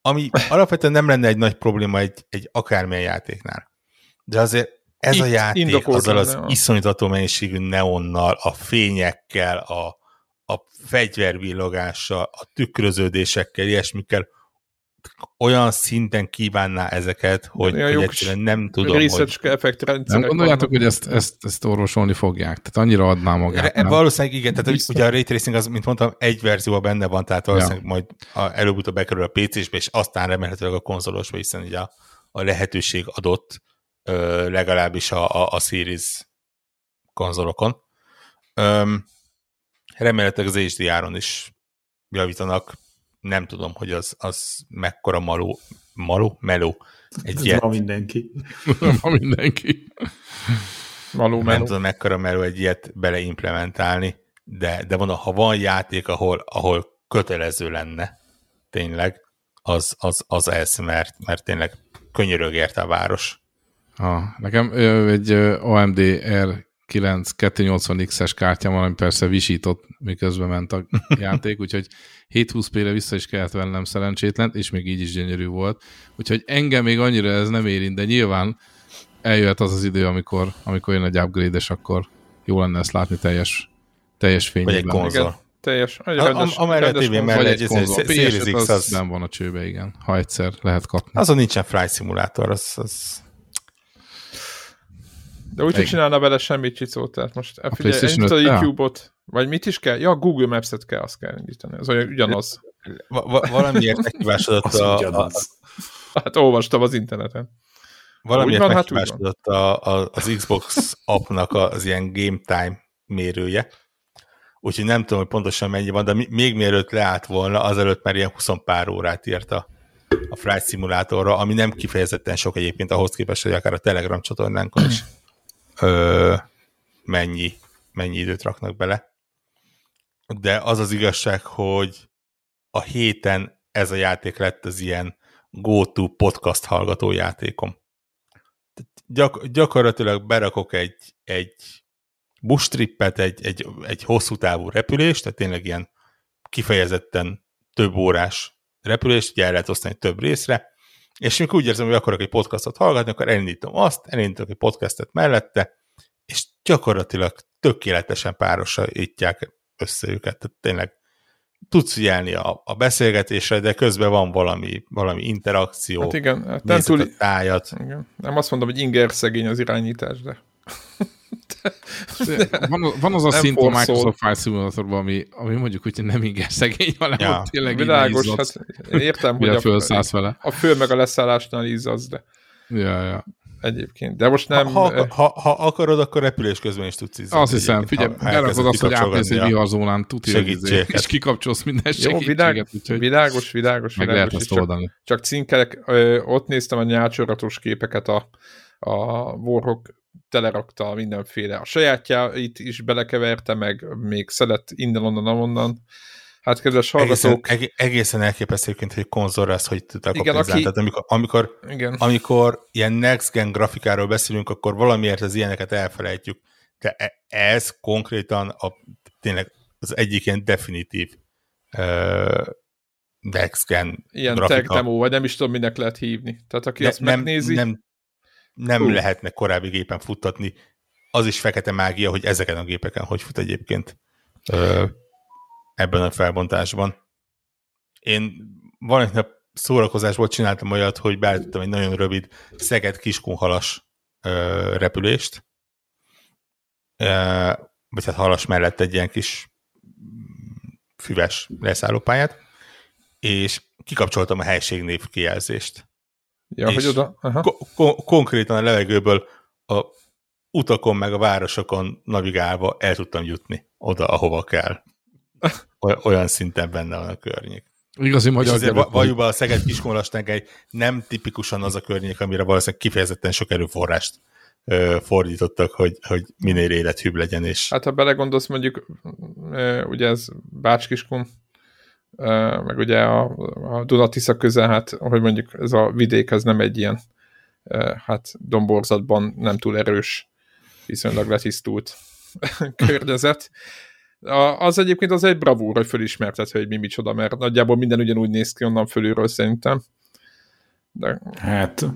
Ami alapvetően nem lenne egy nagy probléma egy, egy akármilyen játéknál. De azért ez itt a játék azzal az iszonytató mennyiségű neonnal, a fényekkel, a, a fegyvervillogással, a tükröződésekkel, ilyesmikkel olyan szinten kívánnál ezeket, hogy egyszerűen nem tudom, hogy... Nem gondoljátok, hogy ezt, ezt, ezt orvosolni fogják? Tehát annyira adná magát. E, valószínűleg igen, tehát biztos. Ugye a Ray Tracing az, mint mondtam, egy verzióban benne van, tehát valószínűleg ja. majd előbb-utóbb bekerül a pé cé-sbe, és aztán remélhetőleg a konzolosba, hiszen ugye a, a lehetőség adott ö, legalábbis a, a, a Series konzolokon. Öm, remélhetőleg az há dé er-on is javítanak. Nem tudom, hogy az, az mekkora maló, maló, meló. Egy ilyet. Ma mindenki. Ma mindenki. Maló, meló. Nem tudom, mekkora meló egy ilyet beleimplementálni, de, de mondom, ha van játék, ahol, ahol kötelező lenne, tényleg, az az, az ez, mert, mert tényleg könyörög érte a város. Ha, nekem egy á em dé R kilenc kétszáznyolcvan iksz-es kártyám van, ami persze visított, miközben ment a játék, úgyhogy hétszázhúsz pére vissza is kellett vennem szerencsétlen, és még így is gyönyörű volt. Úgyhogy engem még annyira ez nem érint, de nyilván eljöhet az az idő, amikor, amikor jön egy upgrade, és akkor jó lenne ezt látni teljes, teljes fényben. Vagy egy konzol. Teljes, amellett tévén mellett egy konzol. pé es öt az nem van a csőbe, igen. Ha egyszer lehet kapni. Azon nincsen Flight Simulator, az... De úgyhogy csinálna vele semmit csicót, tehát most figyelj, elindítani a YouTube-ot, vagy mit is kell? Ja, Google Maps-et kell, azt kell indítani, ez olyan ugyanaz. Va- valamiért meghibásodott a... Hát olvastam az interneten. Valamiért van, meghibásodott hát a, a, az Xbox app-nak az ilyen game time mérője, úgyhogy nem tudom, hogy pontosan mennyi van, de még mielőtt leállt volna, azelőtt már ilyen húsz pár órát írt a a Flight Simulatorra, ami nem kifejezetten sok egyébként ahhoz képest, hogy akár a Telegram csatornánkon is Ö, mennyi, mennyi időt raknak bele. De az az igazság, hogy a héten ez a játék lett az ilyen go-to podcast hallgató játékom. Gyak, gyakorlatilag berakok egy, egy busztrippet, egy, egy, egy hosszú távú repülést, tehát tényleg ilyen kifejezetten több órás repülést, ugye el lehet osztani több részre, és amikor úgy érzem, hogy akarok egy podcastot hallgatni, akkor elindítom azt, elindítok egy podcastet mellette, és gyakorlatilag tökéletesen párosítják össze őket. Tehát tényleg tudsz figyelni a, a beszélgetésre, de közben van valami, valami interakció, hát igen, nézhet túl... a tájat. Igen. Nem azt mondom, hogy inger szegény az irányítás, de... de... Van, van az a szint a Microsoft Flight Simulatorban, ami, ami mondjuk úgy nem inger szegény, hanem ja. ott tényleg világos, hát értem, hogy a, vele. a föl meg a leszállásnál izzadsz, de ja, ja. egyébként. De most nem... Ha, ha, ha, ha akarod, akkor repülés közben is tudsz izzadni. Azt hiszem, figyelj, elrakod azt, hogy átmész egy viharzónán, és kikapcsolsz minden segítséget. Jó, világos, világos, világos. Csak cinkelek, ott néztem a nyálcsoratos képeket a Warhawk telerakta mindenféle. A sajátját is belekeverte, meg még szelet innen-onnan-onnan. Hát kedves hallgatók... Egészen, egészen elképesztőként, hogy konzolra ezt hogy tudták optimizálni. Tehát amikor, amikor, amikor ilyen next-gen grafikáról beszélünk, akkor valamiért az ilyeneket elfelejtjük. De ez konkrétan a, tényleg az egyik ilyen definitív uh, next-gen ilyen grafika. Ilyen tech demo, vagy nem is tudom, minek lehet hívni. Tehát aki ne, ezt nem, megnézi... Nem, nem uh. lehetne korábbi gépen futtatni. Az is fekete mágia, hogy ezeken a gépeken hogy fut egyébként ebben a felbontásban. Én valamint nap szórakozásból csináltam olyat, hogy beállítottam egy nagyon rövid Szeged-Kiskun halas ö, repülést, ö, vagy hát halas mellett egy ilyen kis füves leszállópályát, és kikapcsoltam a helységnév kijelzést. Ja, és hogy oda? Ko- konkrétan a levegőből a utakon meg a városokon navigálva el tudtam jutni oda, ahova kell. Olyan szinten benne van a környék. Igazi magyar gyerek. Valójában a Szeged-Kiskun-Lastenhely nem tipikusan az a környék, amire valószínűleg kifejezetten sok erőforrást ö, fordítottak, hogy, hogy minél élethűbb legyen. És... Hát ha belegondolsz, mondjuk ugye ez Bács-Kiskun, meg ugye a, a Dunatisza közel, hát hogy mondjuk ez a vidék, ez nem egy ilyen hát domborzatban nem túl erős, viszonylag letisztult környezet. Az egyébként az egy bravúr, hogy fölismertetve, hogy mi micsoda, mert nagyjából minden ugyanúgy néz ki onnan fölülről szerintem. De... Hát...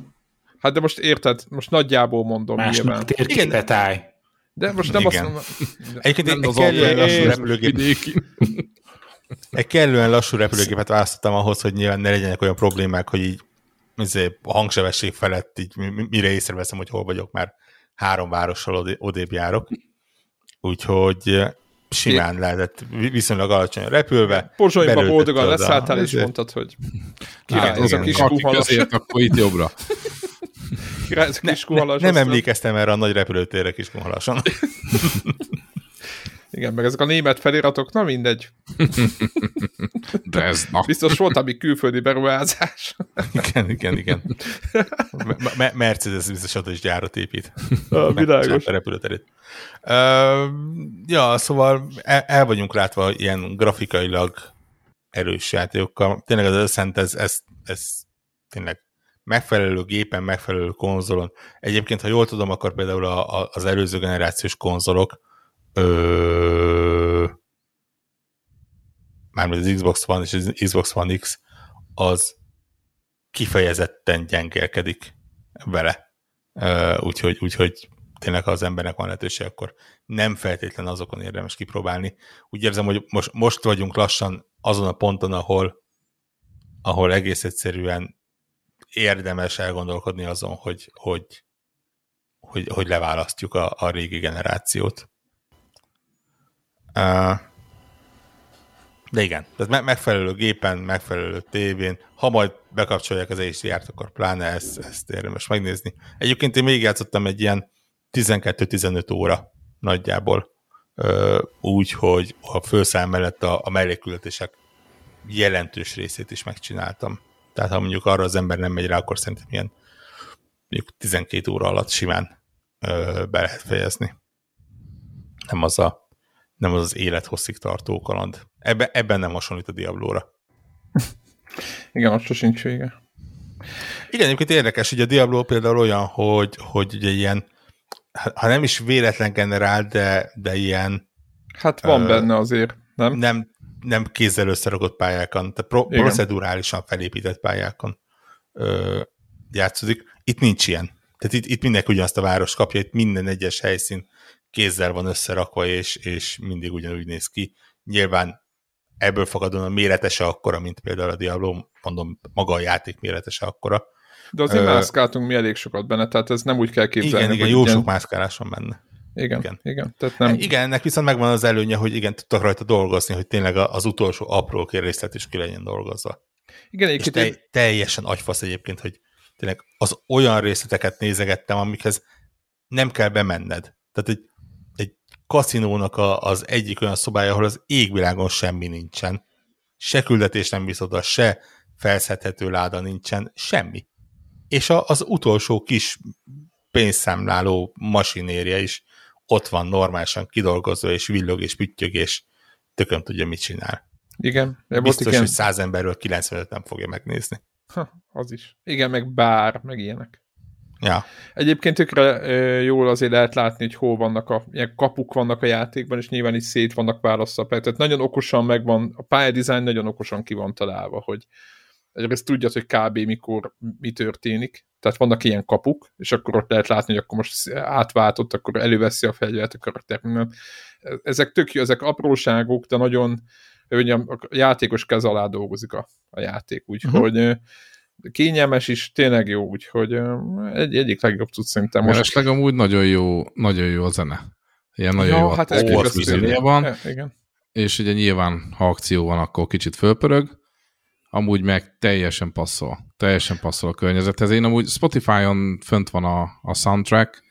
Hát de most érted, most nagyjából mondom. Másnak térképetáj. De most nem igen. Azt mondom... Egyébként nem egy, az kellően lassú repülőgép... egy kellően lassú repülőgépet választottam ahhoz, hogy nyilván ne legyenek olyan problémák, hogy így a hangsebesség felett így mire észreveszem, hogy hol vagyok, már három várossal odé- odébb járok. Úgyhogy... simán lehetett viszonylag alacsonyan repülve. Pozsonyban boldogan leszálltál, és mondtad, hogy király, ez a kiskuhalas. Akkor itt jobbra. Király, ez a kiskuhalas. Nem emlékeztem erre a nagy repülőtérre Kiskunhalason. Igen, meg ezek a német feliratok, na mindegy. De ez na. Biztos volt, ami külföldi beruházás. Igen, igen, igen. Mercedes biztos ott is gyárat épít. A világos. A repülőterét. Ja, szóval el, el vagyunk látva ilyen grafikailag erős játékokkal. Tényleg az Ascent, ez, ez, ez tényleg megfelelő gépen, megfelelő konzolon. Egyébként, ha jól tudom, akkor például a, a, az előző generációs konzolok Ö... mármint az Xbox One és az Xbox One X az kifejezetten gyengélkedik vele. Ö, úgyhogy, úgyhogy tényleg, ha az embernek van lehetőség, akkor nem feltétlenül azokon érdemes kipróbálni. Úgy érzem, hogy most, most vagyunk lassan azon a ponton, ahol, ahol egész egyszerűen érdemes elgondolkodni azon, hogy, hogy, hogy, hogy leválasztjuk a, a régi generációt. De igen, tehát megfelelő gépen, megfelelő tévén, ha majd bekapcsolják az há dé er-t, akkor pláne ezt, ezt érdemes megnézni. Egyébként én még játszottam egy ilyen tizenkettő-tizenöt óra nagyjából, úgy, hogy a főszám mellett a, a mellékküldetések jelentős részét is megcsináltam. Tehát ha mondjuk arra az ember nem megy rá, akkor szerintem ilyen mondjuk tizenkét óra alatt simán be lehet fejezni. Nem az a nem az az élethosszig tartó kaland. Ebben, ebben nem hasonlít a Diablóra. Igen, most sincs vége. Igen, egyébként érdekes, hogy a Diablo például olyan, hogy, hogy ugye ilyen, ha nem is véletlen generál, de, de ilyen... Hát van ö, benne azért, nem? Nem, nem kézzel összerakott pályákon, tehát pro, procedurálisan felépített pályákon ö, játszódik. Itt nincs ilyen. Tehát itt, itt mindenki ugyanazt a város kapja, itt minden egyes helyszín kézzel van összerakva, és, és mindig ugyanúgy néz ki. Nyilván ebből fakadóan a méretese akkora, mint például a Diablo, mondom, maga a játék méretese akkora. De azért Ö... mászkáltunk mi elég sokat benne, tehát ez nem úgy kell képzelni. Igen, igen, jó igen. Sok mászkálás van benne. Igen, igen. Igen. Tehát nem... igen, ennek viszont megvan az előnye, hogy igen, tudtak rajta dolgozni, hogy tényleg az utolsó apró kérdészlet is ki legyen dolgozva. Igen, és te, én... teljesen agyfasz egyébként, hogy tényleg az olyan részleteket nézegettem, amikhez nem kell bemenned. Tehát egy, egy kaszinónak a, az egyik olyan szobája, ahol az égvilágon semmi nincsen. Se küldetés nem visz oda, se felszedhető láda nincsen, semmi. És a, az utolsó kis pénzszámláló masinérje is ott van normálisan kidolgozva, és villog, és püttyög, és tököm tudja, mit csinál. Igen. Biztos, igen. Hogy száz emberről kilencvenöt nem fogja megnézni. Ha, az is. Igen, meg bár, meg ilyenek. Ja. Egyébként tökre jól azért lehet látni, hogy hol vannak a ilyen kapuk vannak a játékban, és nyilván is szét vannak választva. Tehát nagyon okosan megvan, a pályadizájn nagyon okosan ki van találva, hogy egyrészt tudjad, hogy kb. Mikor mi történik. Tehát vannak ilyen kapuk, és akkor ott lehet látni, hogy akkor most átváltott, akkor előveszi a fegyvert a karakter. Ezek tök jó, ezek apróságok, de nagyon ugye a játékos kez alá dolgozik a, a játék, úgyhogy uh-huh. kényelmes is, tényleg jó, úgyhogy egy, egyik legjobb cucc szerintem most. Eresleg amúgy nagyon jó, nagyon jó a zene. Ilyen nagyon jó, hát a zene van. Igen. És ugye nyilván, ha akció van, akkor kicsit fölpörög, amúgy meg teljesen passzol. Teljesen passzol a környezethez. Én amúgy Spotify-on fönt van a, a soundtrack,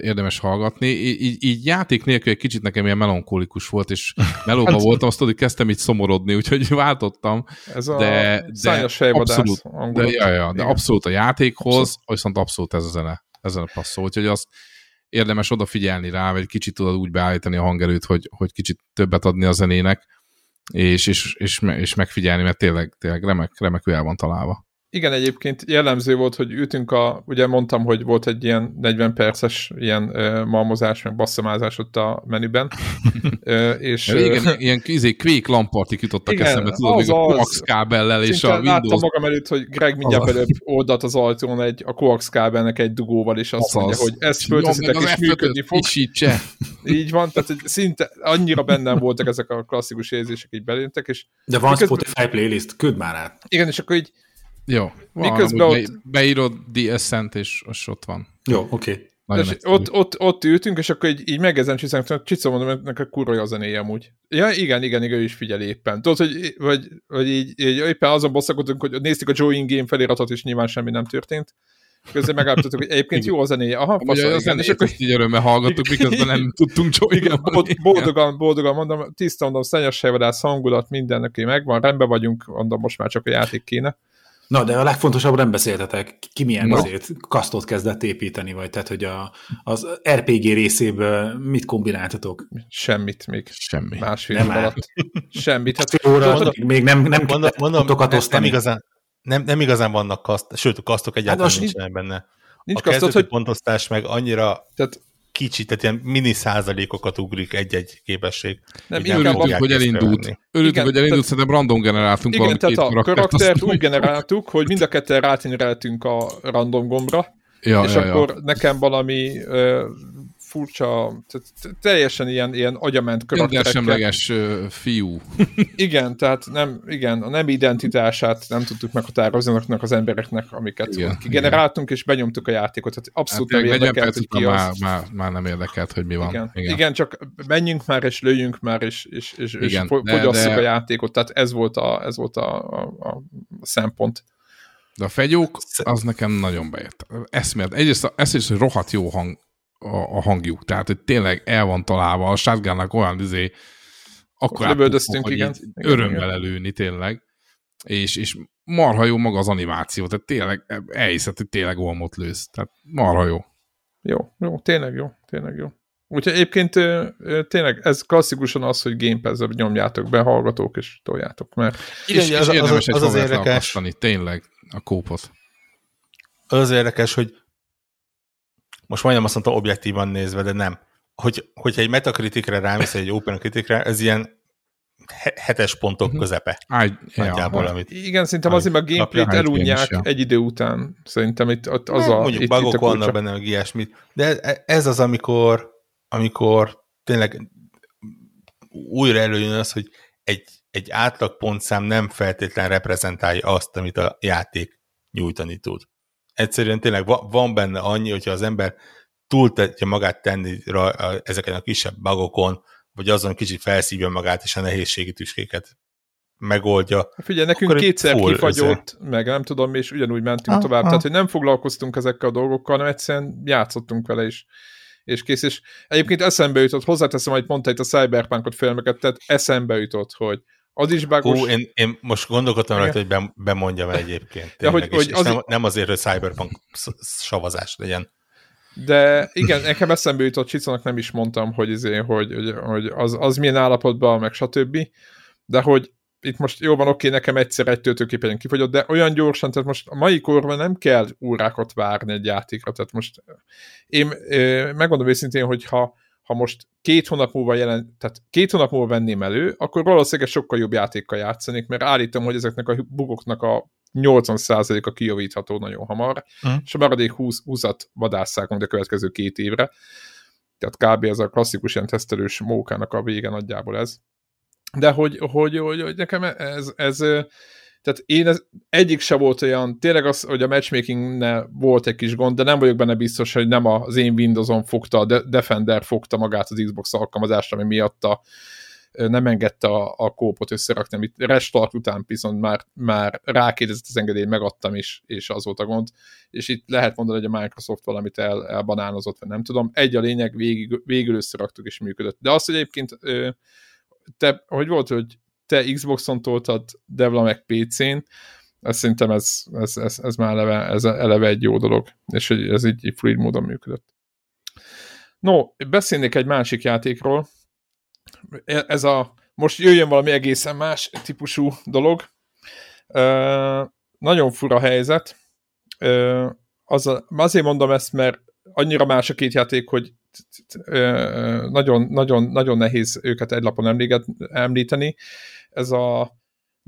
érdemes hallgatni. Így, így játék nélkül egy kicsit nekem ilyen melankolikus volt, és melóban voltam, azt tudod, kezdtem így szomorodni, úgyhogy váltottam. Ez a de, szájos de abszolút, de, ja, ja, de abszolút a játékhoz, abszolút. Viszont abszolút ez a zene, ezen a passzol, úgyhogy azt érdemes odafigyelni rá, vagy kicsit tudod úgy beállítani a hangerőt, hogy, hogy kicsit többet adni a zenének, és, és, és, és megfigyelni, mert tényleg, tényleg remek, remekül el van találva. Igen, egyébként jellemző volt, hogy ültünk a, ugye mondtam, hogy volt egy ilyen negyven perces ilyen ö, malmozás, meg basszamázás ott a menüben. Ö, és, ö, igen, ilyen izé, Quake Lampartig jutottak igen, eszembe, tudod, még a koax kábellel és a Windows. Láttam magam előtt, hogy Greg mindjárt belőbb oldalt az ajtón egy, a koax kábelnek egy dugóval, és azt mondja, hogy ezt fölteszitek, és működni fog. Így van, tehát szinte annyira bennem voltak ezek a klasszikus érzések, így belőttek, és de van Spotify playlist, küld már át. Igen, és akkor így jó, van, miközben ott... be, beírod The Ascent, és ott van. Jó, oké. Okay. Ott, ott, ott ültünk, és akkor így, így megezen csiszem, hogy csicom mondom, hogy nekem kurva a zenéje amúgy. Ja, igen, igen, igen, ő is figyel éppen. Tudod, hogy vagy, vagy így, így éppen azon bosszakodtunk, hogy néztük a Join Game feliratot, és nyilván semmi nem történt. Közben megállapítottuk, hogy egyébként jó a zenéje. Aha, faszol, igen. És akkor így örömmel hallgattuk, miközben nem tudtunk Join Game. Boldogan, boldogan mondom, tiszta mondom, szennyes helyvadász hangulat, minden, aki megvan, rendben vagyunk, mondom, most már csak a játék kéne. Na, de a legfontosabb, nem beszéltetek, ki milyen no. azért kasztot kezdett építeni, vagy tehát, hogy a, az er pé gé részéből mit kombináltatok? Semmit még. Semmi. Másfél nem alatt. Semmit. Hát, óra, mondom, még nem, nem mondom, mondom, nem, igazán, nem, nem igazán vannak kaszt, sőt, a kasztok egyáltalán hát nincsenek benne. Nincs a kezdődő hogy... pontosztás meg annyira... Tehát... kicsit, tehát ilyen mini százalékokat ugrik egy-egy képesség. Nem, nem örültünk, hogy, hogy elindult. Örültünk, hogy elindult, szerintem random generáltunk igen, valamit. Igen, tehát a karaktert úgy generáltuk, hogy mind a ketten rátinyreltünk a random gombra, ja, és ja, akkor ja. nekem valami uh, furcsa, teljesen ilyen, ilyen agyament karakterekkel. Mindensemleges uh, fiú. igen, tehát nem, igen, a nem identitását nem tudtuk meghatározni az embereknek, amiket igen, kigeneráltunk, igen. és benyomtuk a játékot. Tehát abszolút hát, nem érdekelt, hogy ki már, az... már, már nem érdekelt, hogy mi van. Igen, igen. igen csak menjünk már, és lőjünk már, és, és, és, igen, és de, fogyasszuk de... a játékot. Tehát ez volt a, ez volt a, a, a szempont. De a fegyók, az nekem nagyon bejött. Eszmélet. Egyrészt, egyrészt hogy rohadt jó hang A, a hangjuk. Tehát, hogy tényleg el van találva, a shotgunnak olyan izé, akkor átlódoztunk, hogy igen. örömmel előni tényleg, és, és marha jó maga az animáció, tehát tényleg elhiszed, hogy tényleg olmot lősz. Tehát marha jó. Jó, jó, tényleg jó, tényleg jó. Úgyhogy egyébként tényleg ez klasszikusan az, hogy Game Pass-re nyomjátok be, hallgatók és toljátok, mert igen, és, és az, érdemes az, az, egy az az érdekes. Kastani, tényleg a kópot. Az az érdekes, hogy most majdnem azt mondta objektívan nézve, de nem. Hogy, hogyha egy Metacriticre rámész, egy Open Criticre, ez ilyen hetes pontok közepe. I, nagyjából, ja, amit, igen, szerintem azért, mert a gameplayt elunják is, egy idő után. Szerintem itt az nem, a... Mondjuk itt, bugok itt a vannak benne, meg ilyesmit. De ez az, amikor, amikor tényleg újra előjön az, hogy egy, egy átlag pontszám nem feltétlen reprezentálja azt, amit a játék nyújtani tud. Egyszerűen tényleg van benne annyi, hogyha az ember túl tudja magát tenni ezeken a kisebb bugokon, vagy azon kicsit felszívja magát, és a nehézségi tüskéket megoldja. Figyelj, nekünk kétszer kifagyott, ezzel. meg nem tudom, és ugyanúgy mentünk ha, tovább. Ha. Tehát, hogy nem foglalkoztunk ezekkel a dolgokkal, hanem egyszerűen játszottunk vele is. És kész, és egyébként eszembe jutott, hozzáteszem, hogy mondta itt a Cyberpunkot filmeket, tehát eszembe jutott, hogy az is bágos. Hú, én, én most gondolkodtam rajta, hogy bem, bemondjam el egyébként. Ja, hogy, és, hogy és az... nem, nem azért, hogy Cyberpunk savazás legyen. De igen, nekem eszembe jutott, Csicónak nem is mondtam, hogy, izén, hogy, hogy, hogy az, az milyen állapotban, meg stb. De hogy itt most jó van, oké, nekem egyszer egy töltőképen kifogyott, de olyan gyorsan, tehát most a mai korban nem kell órákat várni egy játékra. Tehát most én megmondom őszintén, hogy ha ha most két hónap múlva jelen, tehát két hónap múlva venném elő, akkor valószínűleg sokkal jobb játékkal játszanék, mert állítom, hogy ezeknek a bugoknak a nyolcvan százaléka kijavítható nagyon hamar, mm. és a maradék húsz-húszat vadásszágunk a következő két évre. Tehát kb. Ez a klasszikus ilyen tesztelős mókának a vége nagyjából ez. de hogy, hogy, hogy, hogy nekem ez, ez tehát én ez, egyik se volt olyan, tényleg az, hogy a matchmakingnel volt egy kis gond, de nem vagyok benne biztos, hogy nem az én Windowson fogta, a Defender fogta magát az Xbox alkalmazást, ami miatt a, nem engedte a, a kópot összerakni, amit restart után viszont már, már rákérdezett az engedélyt, megadtam is, és az volt a gond. És itt lehet mondani, hogy a Microsoft valamit el, elbanánozott, vagy nem tudom. Egy a lényeg, végig, végül összeraktuk és működött. De azt, hogy egyébként te, hogy volt, hogy te Xboxon toltad, Devla meg pé cén, azt szerintem ez, ez, ez, ez már eleve, ez eleve egy jó dolog, és ez így, így fluid módon működött. No, beszélnék egy másik játékról. Ez a, most jöjjön valami egészen más típusú dolog. Uh, nagyon fura helyzet. Uh, az a, azért mondom ezt, mert annyira más a két játék, hogy nagyon-nagyon-nagyon nehéz őket egy lapon emléget, említeni. Ez a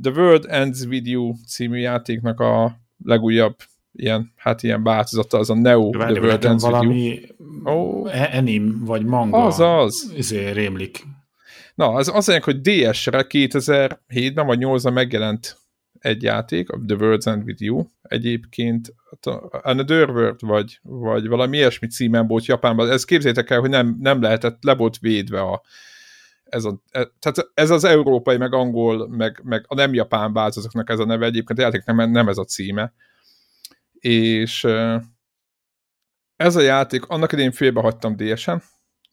The World Ends with You című játéknak a legújabb ilyen, hát ilyen változata, az a Neo, The World Ends with You. Valami oh. enim vagy manga. Az az. Ezért rémlik. Na, az az egyik, hogy dé esre kétezer-hétben vagy nyolcban megjelent egy játék, The World Ends with You, egyébként Another World, vagy, vagy valami ilyesmi címen volt Japánban. Ezt képzeljétek el, hogy nem, nem lehetett, le volt védve a, ez, a, e, tehát ez az európai, meg angol, meg, meg a nem japán változatoknak ez a neve, egyébként a játék nem, nem ez a címe. És ez a játék, annak idején félbehagytam dé esen,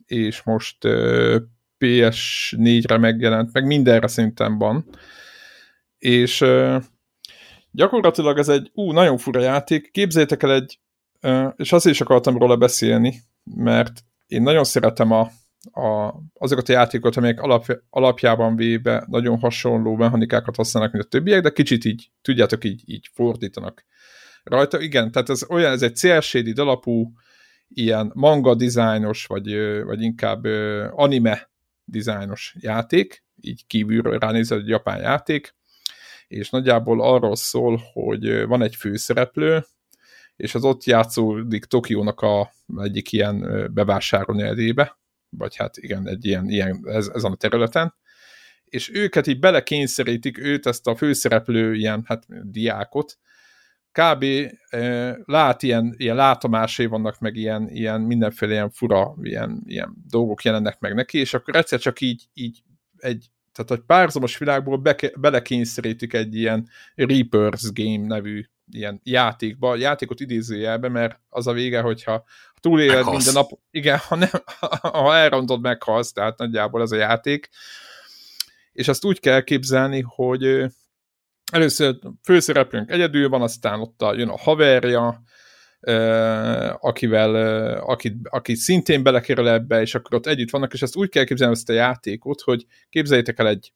és most pé es négyre megjelent, meg mindenre szerintem van. És uh, gyakorlatilag ez egy ú, nagyon fura játék. Képzeljétek el egy, uh, és azért is akartam róla beszélni, mert én nagyon szeretem a, a, azokat a játékokat, amelyek alap, alapjában véve nagyon hasonló mechanikákat használnak, mint a többiek, de kicsit így, tudjátok, így, így fordítanak rajta. Igen, tehát ez olyan, ez egy cel-shaded alapú, ilyen manga dizájnos, vagy, vagy inkább uh, anime dizájnos játék, így kívülről ránézve egy japán játék, és nagyjából arról szól, hogy van egy főszereplő, és az ott játszódik Tokiónak a egyik ilyen bevásárló elébe, vagy hát igen, egy ilyen, ilyen ez, ezen a területen, és őket így belekényszerítik, őt, ezt a főszereplő ilyen, hát diákot, kb. Eh, lát, ilyen, ilyen látomásai vannak, meg ilyen, ilyen mindenféle ilyen fura ilyen, ilyen dolgok jelennek meg neki, és akkor egyszer csak így, így egy, tehát egy párhuzamos világból beke, belekényszerítik egy ilyen Reapers game nevű ilyen játékba, játékot idézőjelbe, mert az a vége, hogyha túléled meghalsz. Minden nap, igen, ha, nem, ha elrontod, meghalsz, tehát nagyjából ez a játék. És azt úgy kell képzelni, hogy először főszereplőnk egyedül van, aztán ott jön a haverja, akivel, akit, akit szintén belekerül ebbe, és akkor ott együtt vannak, és ezt úgy kell képzelni ezt a játékot, hogy képzeljétek el egy,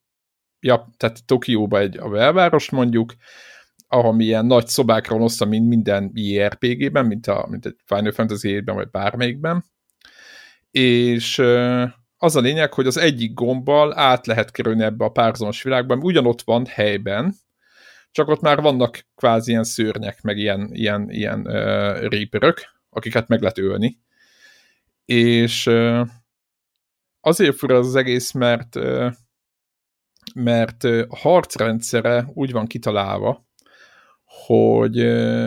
ja, tehát Tokióba egy a belvárost mondjuk, ahol milyen nagy szobákra osztva, mint minden i er pé gében, mint, a, mint egy Final Fantasy hétben, vagy bármelyikben, és az a lényeg, hogy az egyik gombbal át lehet kerülni ebbe a párzonos világban, ugyanott van helyben, csak ott már vannak kvázi ilyen szörnyek, meg ilyen, ilyen, ilyen uh, reaperök, akiket meg lehet ölni. És uh, azért fura az egész, mert, uh, mert uh, a harcrendszere úgy van kitalálva, hogy uh,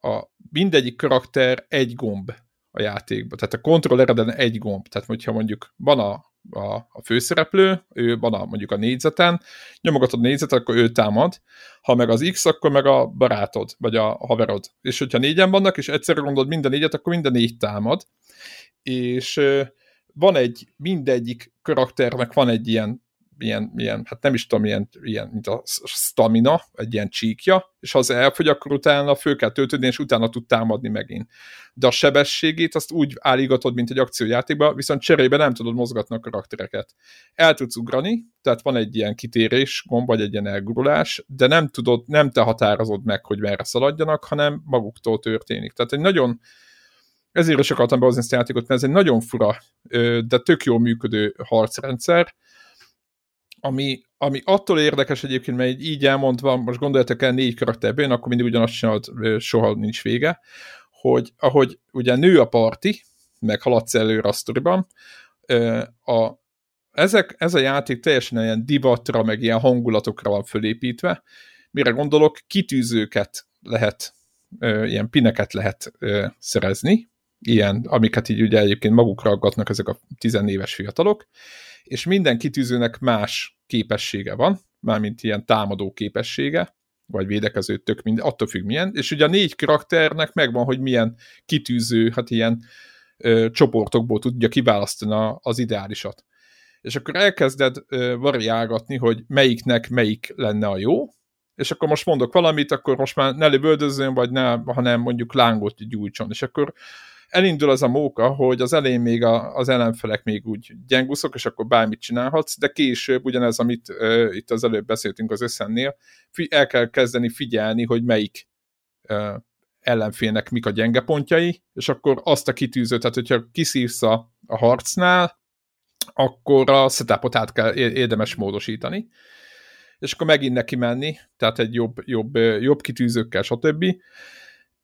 a mindegyik karakter egy gomb a játékban. Tehát a kontrollereden egy gomb. Tehát hogyha mondjuk van a A, a főszereplő, ő van a, mondjuk a négyzeten, nyomogatod a négyzetet, akkor ő támad, ha meg az X, akkor meg a barátod, vagy a haverod. És hogyha négyen vannak, és egyszerre gondolod minden négyet, akkor minden négy támad. És van egy, mindegyik karakternek van egy ilyen, ilyen, ilyen hát nem is tudom, ilyen, ilyen, mint a stamina, egy ilyen csíkja, és ha az elfogy, akkor utána föl kell töltődni, és utána tud támadni megint. De a sebességét azt úgy állígatod, mint egy akciójátékban, viszont cserébe nem tudod mozgatni a karaktereket. El tudsz ugrani, tehát van egy ilyen kitérés gomb, vagy egy ilyen elgurulás, de nem tudod, nem te határozod meg, hogy merre szaladjanak, hanem maguktól történik. Tehát egy nagyon, ezért is akartam behozni ezt a játékot, mert ez egy nagyon fura, de tök jól működő harcrendszer, Ami, ami attól érdekes egyébként, mert így elmondva, most gondoljatok el négy karakterből, akkor mindig ugyanazt csinálod, soha nincs vége, hogy ahogy ugye nő a parti, meg haladsz előre a sztoriban, a ezek, ez a játék teljesen ilyen divatra, meg ilyen hangulatokra van fölépítve. Mire gondolok, kitűzőket lehet, ö, ilyen pineket lehet ö, szerezni, ilyen, amiket így ugye egyébként magukra aggatnak ezek a tizenéves fiatalok, és minden kitűzőnek más képessége van, mármint ilyen támadó képessége, vagy védekező, tök mind, attól függ milyen, és ugye a négy karakternek megvan, hogy milyen kitűző, hát ilyen ö, csoportokból tudja kiválasztani az ideálisat. És akkor elkezded ö, variálgatni, hogy melyiknek melyik lenne a jó, és akkor most mondok valamit, akkor most már ne lövöldözzön, vagy ne, hanem mondjuk lángot gyújtson, és akkor elindul az a móka, hogy az elején még a, az ellenfelek még úgy gyenguszok, és akkor bármit csinálhatsz, de később ugyanez, amit uh, itt az előbb beszéltünk az összennél, fi- el kell kezdeni figyelni, hogy melyik uh, ellenfélnek mik a gyenge pontjai, és akkor azt a kitűzőt, tehát hogyha kiszívsz a, a harcnál, akkor a setupot át kell érdemes módosítani, és akkor megint neki menni, tehát egy jobb, jobb, jobb kitűzőkkel, stb.,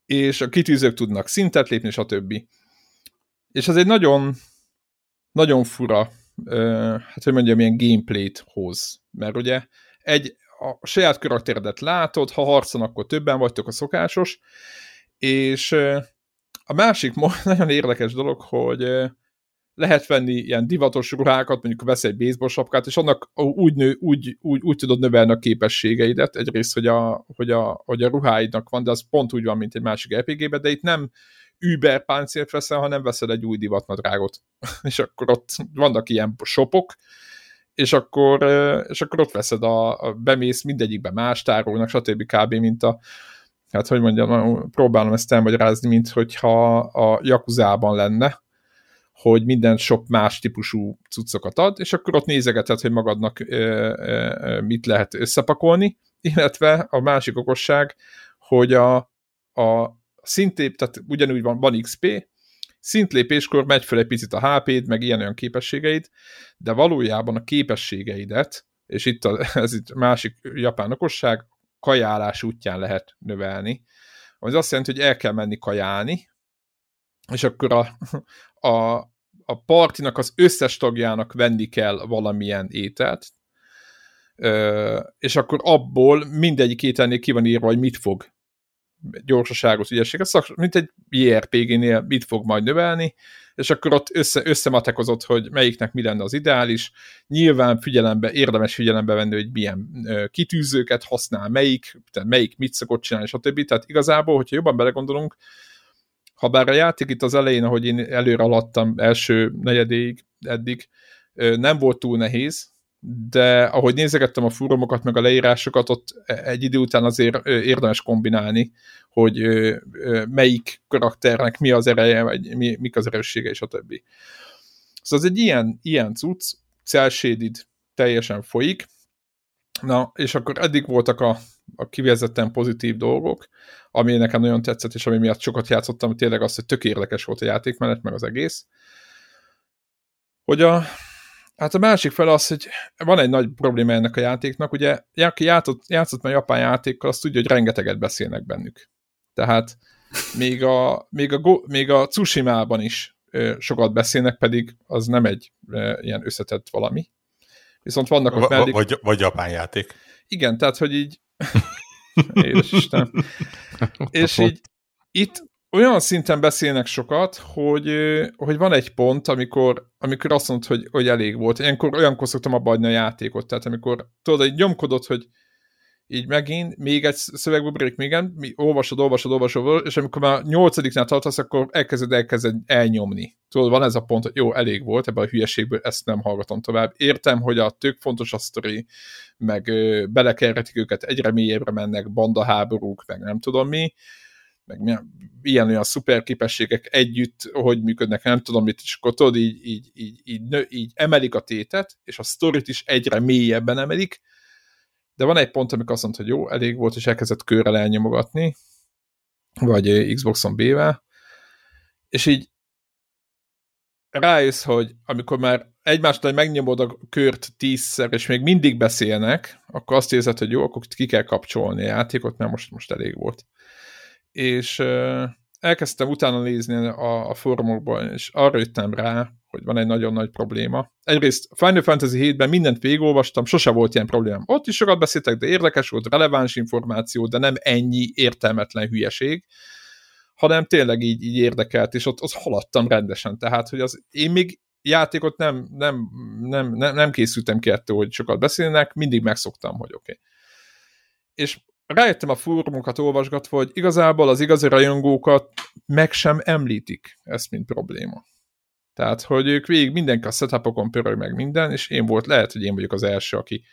és a kitűzők tudnak szintet lépni, és a többi. És ez egy nagyon, nagyon fura, hát hogy mondjam, ilyen gameplayt hoz. Mert ugye egy, a saját karakteredet látod, ha harcon, akkor többen vagytok, a szokásos, és a másik nagyon érdekes dolog, hogy lehet venni ilyen divatos ruhákat, mondjuk vesz egy baseball sapkát, és annak úgy, nő, úgy, úgy, úgy tudod növelni a képességeidet, egyrészt, hogy a, hogy, a, hogy a ruháidnak van, de az pont úgy van, mint egy másik er pé gében, de itt nem über páncélt veszel, hanem veszel egy új divatmadrágot. És akkor ott vannak ilyen shopok, és akkor, és akkor ott veszed, a, a bemész mindegyikbe más tárolnak, stb. Kb. Mint a, hát hogy mondjam, próbálom ezt elmagyarázni, mint hogyha a Yakuzában lenne, hogy minden shop más típusú cuccokat ad, és akkor ott nézegeted, hogy magadnak ö, ö, mit lehet összepakolni, illetve a másik okosság, hogy a, a szintlép, tehát ugyanúgy van, van iksz pé, szintlépéskor megy fel egy picit a há péd, meg ilyen-olyan képességeid, de valójában a képességeidet, és itt a, ez itt másik japán okosság, kajálás útján lehet növelni. Az azt jelenti, hogy el kell menni kajálni, és akkor a, a, a partinak az összes tagjának venni kell valamilyen ételt, Ö, és akkor abból mindegyik ételnél ki van írva, hogy mit fog gyorsaságot, ügyességet, mint egy jé er pé génél mit fog majd növelni, és akkor ott össze, összematekozott, hogy melyiknek mi lenne az ideális. Nyilván figyelembe, érdemes figyelembe venni, hogy milyen ö, kitűzőket használ melyik, tehát melyik mit szokott csinálni, stb. Tehát igazából, hogyha jobban belegondolunk, habár a játék itt az elején, ahogy én előre alattam első negyedéig eddig, nem volt túl nehéz, de ahogy nézegettem a fórumokat, meg a leírásokat, ott egy idő után azért érdemes kombinálni, hogy melyik karakternek mi az ereje, vagy mi, mik az erőssége, és a többi. Szóval ez egy ilyen, ilyen cucc, cel-shaded teljesen folyik. Na, és akkor eddig voltak a, a kifejezetten pozitív dolgok, ami nekem nagyon tetszett, és ami miatt sokat játszottam, tényleg az, hogy tök érdekes volt a játékmenet, meg az egész. Hogy a, hát a másik fel az, hogy van egy nagy probléma ennek a játéknak, ugye, aki játszott, játszott már japán játékkal, azt tudja, hogy rengeteget beszélnek bennük. Tehát még a, még a, Go, még a Tsushima-ban is ö, sokat beszélnek, pedig az nem egy ö, ilyen összetett valami. Viszont vannak ott mellék... Vagy, vagy japán játék. Igen, tehát, hogy így... Édes Isten. És így itt olyan szinten beszélnek sokat, hogy, hogy van egy pont, amikor, amikor azt mondod, hogy, hogy elég volt. Ilyenkor olyankor szoktam abba adni a játékot. Tehát amikor tudod, így nyomkodod, hogy így megint, még egy szövegbuborék, még igen, olvasod, olvasod, olvasod, és amikor már nyolcadiknál tartasz, akkor elkezded, elkezded elnyomni. Tudod, van ez a pont, hogy jó, elég volt, ebben a hülyeségből ezt nem hallgatom tovább. Értem, hogy a tök fontos a sztori, meg ö, belekerhetik őket, egyre mélyebbre mennek, bandaháborúk, meg nem tudom mi, meg milyen, ilyen-olyan szuperképességek együtt, hogy működnek, nem tudom mit, és akkor tudod, így, így, így, így, nő, így emelik a tétet, és a sztorit is egyre mélyebben emelik. De van egy pont, amikor azt mondta, hogy jó, elég volt, és elkezdett körrel elnyomogatni, vagy Xboxon B-vel, és így rájössz, hogy amikor már egymástól megnyomod a kört tízszer, és még mindig beszélnek, akkor azt érzed, hogy jó, akkor ki kell kapcsolni a játékot, mert most, most elég volt. És elkezdtem utána nézni a, a fórumokban, és arra jöttem rá, hogy van egy nagyon nagy probléma. Egyrészt Final Fantasy hétben mindent végigolvastam, sose volt ilyen problémám. Ott is sokat beszéltek, de érdekes volt, releváns információ, de nem ennyi értelmetlen hülyeség, hanem tényleg így, így érdekelt, és ott, ott haladtam rendesen. Tehát, hogy az, én még játékot nem, nem, nem, nem, nem készültem ki ettől, hogy sokat beszélnek, mindig megszoktam, hogy oké. Okay. És rájöttem a fórumokat olvasgatva, hogy igazából az igazi rajongókat meg sem említik ezt, mint probléma. Tehát, hogy ők végig mindenki a setupokon pörög meg minden, és én volt, lehet, hogy én vagyok az első, aki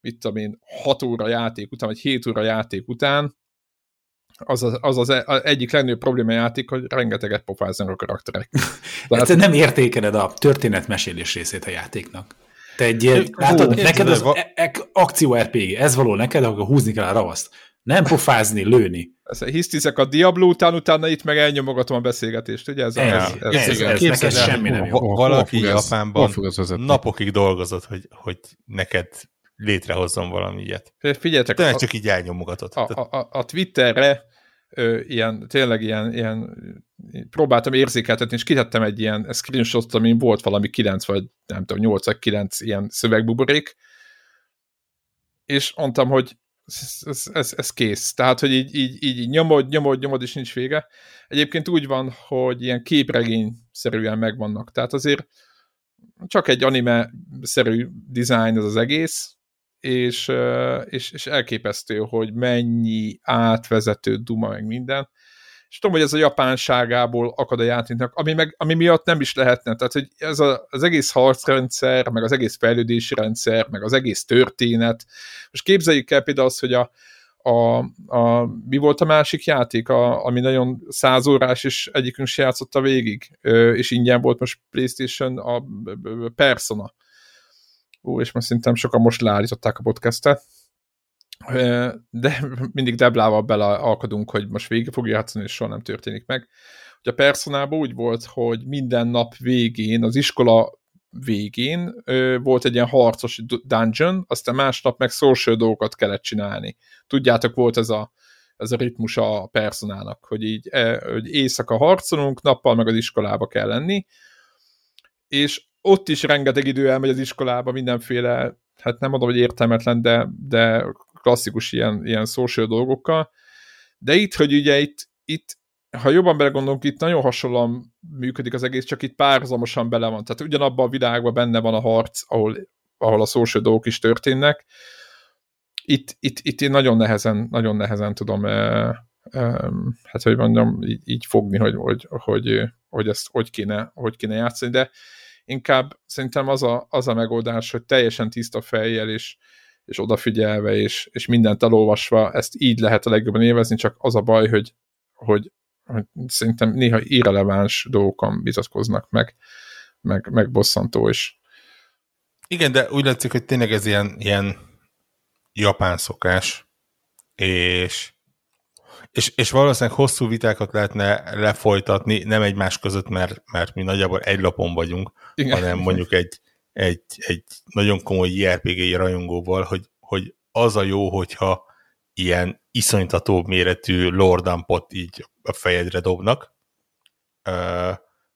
mit tudom én, hat óra játék után, vagy hét óra játék után, az az, az, az, az egyik legnagyobb probléma játék, hogy rengeteget pofáznak a karakterek. Tehát... Te nem értékeled a történetmesélés részét a játéknak. Te egy ilyen, ó, látod, neked az e- e- akció er pé gé, ez való neked, akkor húzni kell a ravaszt. Nem pofázni, lőni. Hisztizek a Diablo után, utána itt meg elnyomogatom a beszélgetést, ugye? Ez, ez, ez, ez, ez, ez, ez neked semmi nem jó. Valaki Japánban napokig dolgozott, hogy, hogy neked létrehozzon valami ilyet. Figyeljetek. Tényleg csak így elnyomogatott. A, a, a, a Twitterre ö, ilyen, tényleg ilyen, ilyen próbáltam érzékeltetni, és kitettem egy ilyen screenshotot, amin volt valami kilenc vagy nem tudom, nyolc vagy kilenc ilyen szövegbuborék, és mondtam, hogy ez, ez, ez, ez kész. Tehát, hogy így, így, így nyomod, nyomod, nyomod, és nincs vége. Egyébként úgy van, hogy ilyen képregényszerűen megvannak. Tehát azért csak egy anime-szerű design ez az egész, és, és, és elképesztő, hogy mennyi átvezető duma meg minden. És tudom, hogy ez a japánságából akad a játéknak, ami, meg, ami miatt nem is lehetne. Tehát, hogy ez a, az egész harcrendszer, meg az egész fejlődési rendszer, meg az egész történet. Most képzeljük el például azt, hogy a, a, a, mi volt a másik játék, a, ami nagyon százórás, és egyikünk se játszotta végig, és ingyen volt most PlayStation, a Persona. Ó, és most szerintem sokan most leállították a podcastet. De mindig deblával belealkadunk, hogy most végig fogja játszani, és soha nem történik meg. Ugye a Personában úgy volt, hogy minden nap végén, az iskola végén volt egy ilyen harcos dungeon, aztán másnap meg social dolgokat kellett csinálni. Tudjátok, volt ez a, ez a ritmus a Personának, hogy így hogy éjszaka harcolunk, nappal meg az iskolába kell lenni, és ott is rengeteg idő elmegy az iskolába, mindenféle, hát nem mondom, hogy értelmetlen, de, de klasszikus ilyen, ilyen social dolgokkal. De itt, hogy ugye itt, itt ha jobban belegondolunk, itt nagyon hasonlóan működik az egész, csak itt párhuzamosan bele van. Tehát ugyanabban a világban benne van a harc, ahol, ahol a social dolgok is történnek. Itt, itt, itt én nagyon nehezen, nagyon nehezen tudom, eh, eh, hát hogy mondjam, így, így fogni, hogy, hogy, hogy, hogy ezt hogy kéne, hogy kéne játszani, de inkább szerintem az a, az a megoldás, hogy teljesen tiszta fejjel és, és odafigyelve, és, és mindent elolvasva, ezt így lehet a legjobban élvezni, csak az a baj, hogy, hogy, hogy szerintem néha irreleváns dolgokon vitatkoznak, meg, meg, meg bosszantó is. Igen, de úgy látszik, hogy tényleg ez ilyen, ilyen japán szokás, és, és, és valószínűleg hosszú vitákat lehetne lefolytatni, nem egymás között, mert, mert mi nagyjából egy lapon vagyunk, igen, hanem mondjuk egy Egy, egy nagyon komoly jé er pé gé rajongóval, hogy, hogy az a jó, hogyha ilyen iszonytató méretű lore dumpot így a fejedre dobnak.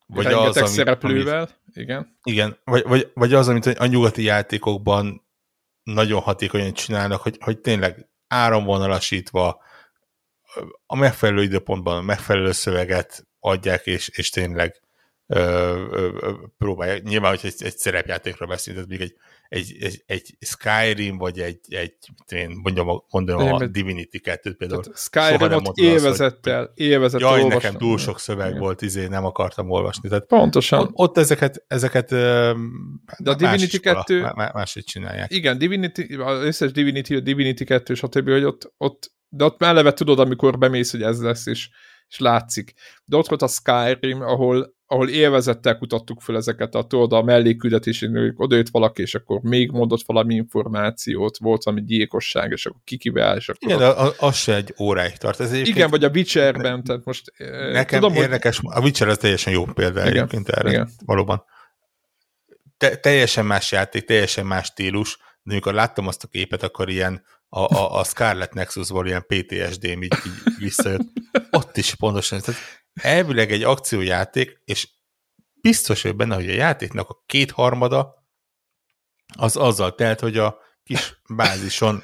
Vagy az, amit, szereplővel, amit, igen. Igen, vagy, vagy, vagy az, amit a nyugati játékokban nagyon hatékonyan csinálnak, hogy, hogy tényleg áramvonalasítva a megfelelő időpontban a megfelelő szöveget adják, és, és tényleg próbálják. Nyilván, hogyha egy, egy szerepjátékra beszélünk, tehát még egy, egy, egy Skyrim, vagy egy, egy én mondjam, mondjam a Divinity kettőt például. Skyrimot élvezettel, azt, hogy, élvezettel jaj, olvastam. Nekem túl sok szöveg igen. volt, izé, nem akartam olvasni. Tehát pontosan. Ott ezeket, ezeket de a Divinity kettő más, máshogy csinálják. Igen, Divinity, az összes Divinity, a Divinity kettő, stb., hogy ott, ott, de ott eleve tudod, amikor bemész, hogy ez lesz, és, és látszik. De ott volt a Skyrim, ahol ahol élvezettel kutattuk fel ezeket a tudod, a mellékküldetésén, odajött valaki, és akkor még mondott valami információt, volt valami gyilkosság, és akkor kikivel, és akkor... Igen, a, a, az se egy óráig tart. Ez igen, vagy a Witcherben, ne, tehát most... Nekem tudom, érdekes, hogy... a Witcher az teljesen jó példa igen, egyébként erre, igen. valóban. Te, teljesen más játék, teljesen más stílus, de amikor láttam azt a képet, akkor ilyen a, a, a Scarlet Nexus-ból ilyen pé té es dé-m így, így visszajött. Ott is pontosan, tehát elvileg egy akciójáték, és biztos vagy benne, hogy a játéknak a kétharmada az azzal telt, hogy a kis bázison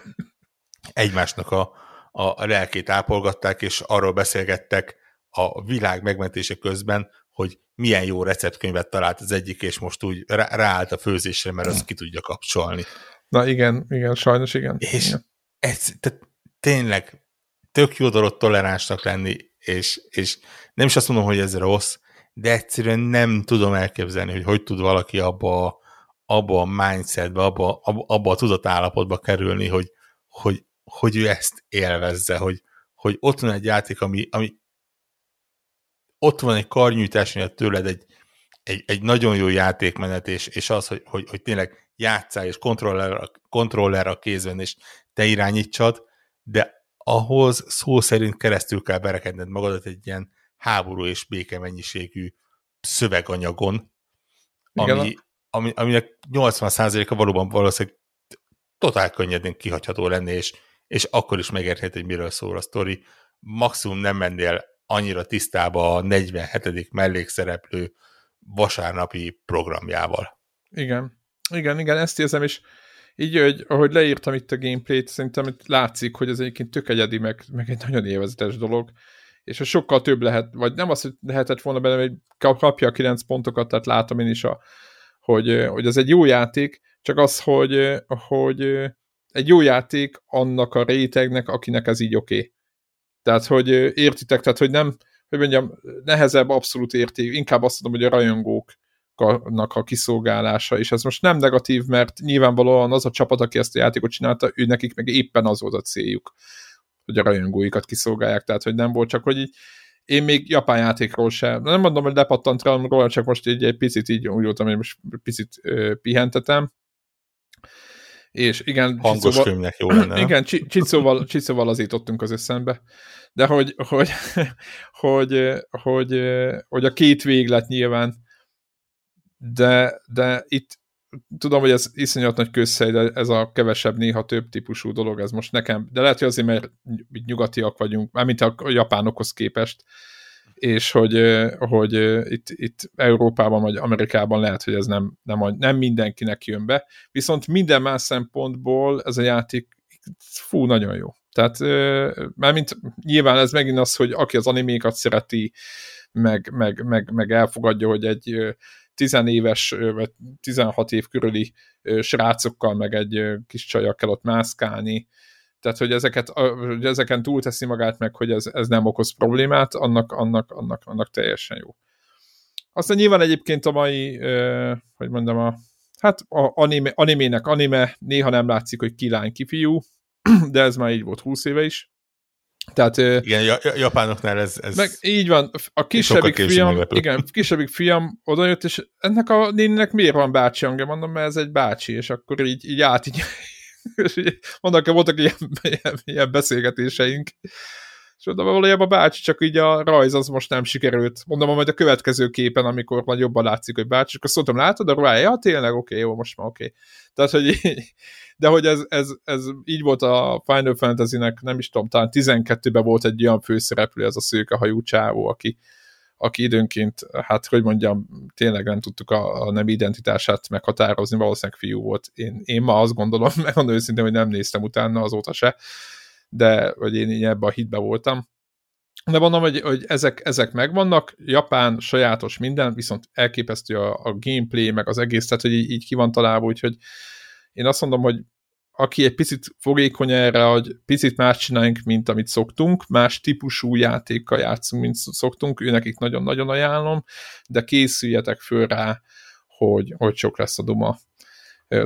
egymásnak a, a lelkét ápolgatták, és arról beszélgettek a világ megmentése közben, hogy milyen jó receptkönyvet talált az egyik, és most úgy rá, ráállt a főzésre, mert azt ki tudja kapcsolni. Na igen, igen, sajnos igen. És igen. Ez, tehát tényleg tök jó dolog toleránsnak lenni, és, és nem is azt mondom, hogy ez rossz, de egyszerűen nem tudom elképzelni, hogy hogy tud valaki abba, abba a mindsetbe, abba, abba a tudatállapotba kerülni, hogy, hogy, hogy ő ezt élvezze, hogy, hogy ott van egy játék, ami, ami ott van egy karnyújtásnál tőled egy, egy, egy nagyon jó játékmenet, és, és az, hogy, hogy, hogy tényleg játszál, és kontroller a kézben, és te irányítsad, de ahhoz szó szerint keresztül kell berekedned magadat egy ilyen háború és béke mennyiségű szöveganyagon, ami, ami, aminek nyolcvan százaléka valóban valószínűleg totál könnyedén kihagyható lenne, és, és akkor is megérthet, hogy miről szól a sztori. Maximum nem mennél annyira tisztába a negyvenhetedik mellékszereplő vasárnapi programjával. Igen, igen, igen, ezt érzem, és így, hogy, ahogy leírtam itt a gameplayt, szerintem itt látszik, hogy ez egyébként tök egyedi, meg, meg egy nagyon élvezetes dolog, és sokkal több lehet, vagy nem az, hogy lehetett volna benne, hogy kapja a kilenc pontokat, tehát látom én is, a, hogy, hogy ez egy jó játék, csak az, hogy, hogy egy jó játék annak a rétegnek, akinek ez így oké. Okay. Tehát, hogy értitek, tehát, hogy nem, hogy mondjam, nehezebb abszolút érték, inkább azt mondom, hogy a rajongóknak a kiszolgálása, és ez most nem negatív, mert nyilvánvalóan az a csapat, aki ezt a játékot csinálta, ő nekik meg éppen az volt a céljuk, hogy a rajongóikat kiszolgálják, tehát, hogy nem volt, csak hogy így, én még japán játékról sem, nem mondom, hogy lepattant róla, csak most így egy picit így úgy voltam, hogy most picit ö, pihentetem, és igen, hangos Csicóval, könyvnek jó lenne. Igen, Csicóval, Csicóval azítottunk az eszembe. De hogy, hogy, hogy, hogy, hogy a két véglet nyilván, de, de itt tudom, hogy ez iszonyat nagy közhely, de ez a kevesebb, néha több típusú dolog, ez most nekem, de lehet, hogy azért, mert nyugatiak vagyunk, mármint a japánokhoz képest, és hogy, hogy itt, itt Európában vagy Amerikában lehet, hogy ez nem, nem, nem mindenkinek jön be, viszont minden más szempontból ez a játék fú, nagyon jó. Tehát mármint nyilván ez megint az, hogy aki az animékat szereti, meg, meg, meg, meg elfogadja, hogy egy tizenéves vagy tizenhat év körüli srácokkal, meg egy kis csajjal kell ott mászkálni, tehát, hogy ezeket, ezeken túlteszi magát meg, hogy ez, ez nem okoz problémát, annak, annak, annak, annak teljesen jó. Aztán nyilván egyébként a mai, eh, hogy mondom, a, hát a anime, animének anime, néha nem látszik, hogy ki lány, ki fiú, de ez már így volt húsz éve is. Tehát, eh, igen, japánoknál ez... ez meg így van, a kisebbik fiam, igen, kisebbik fiam odajött, és ennek a néninek miért van bácsi hangja? Mondom, mert ez egy bácsi, és akkor így, így át, így mondnak, voltak ilyen, ilyen, ilyen beszélgetéseink, és mondom, valójában a bácsi, csak így a rajz az most nem sikerült. Mondom, majd a következő képen, amikor majd jobban látszik, hogy bácsi, és akkor szóltam, látod, a ruhája, ja, tényleg, oké, okay, jó, most már oké. Okay. Tehát, hogy de hogy ez, ez, ez így volt a Final Fantasy-nek, nem is tudom, talán tizenkettőben volt egy olyan főszereplő, ez a szőkehajú csávó, aki, aki időnként, hát, hogy mondjam, tényleg nem tudtuk a, a nem identitását meghatározni, valószínűleg fiú volt. Én, én ma azt gondolom, megmondom őszintén, hogy nem néztem utána, azóta se, de hogy én így ebben a hitben voltam. De mondom, hogy, hogy ezek, ezek megvannak, japán, sajátos minden, viszont elképesztő a, a gameplay, meg az egész, tehát, hogy így, így ki van találva, úgyhogy én azt mondom, hogy aki egy picit fogékony erre, hogy picit más csináljunk, mint amit szoktunk, más típusú játékkal játszunk, mint szoktunk, őnekik nagyon-nagyon ajánlom, de készüljetek föl rá, hogy, hogy sok lesz a duma.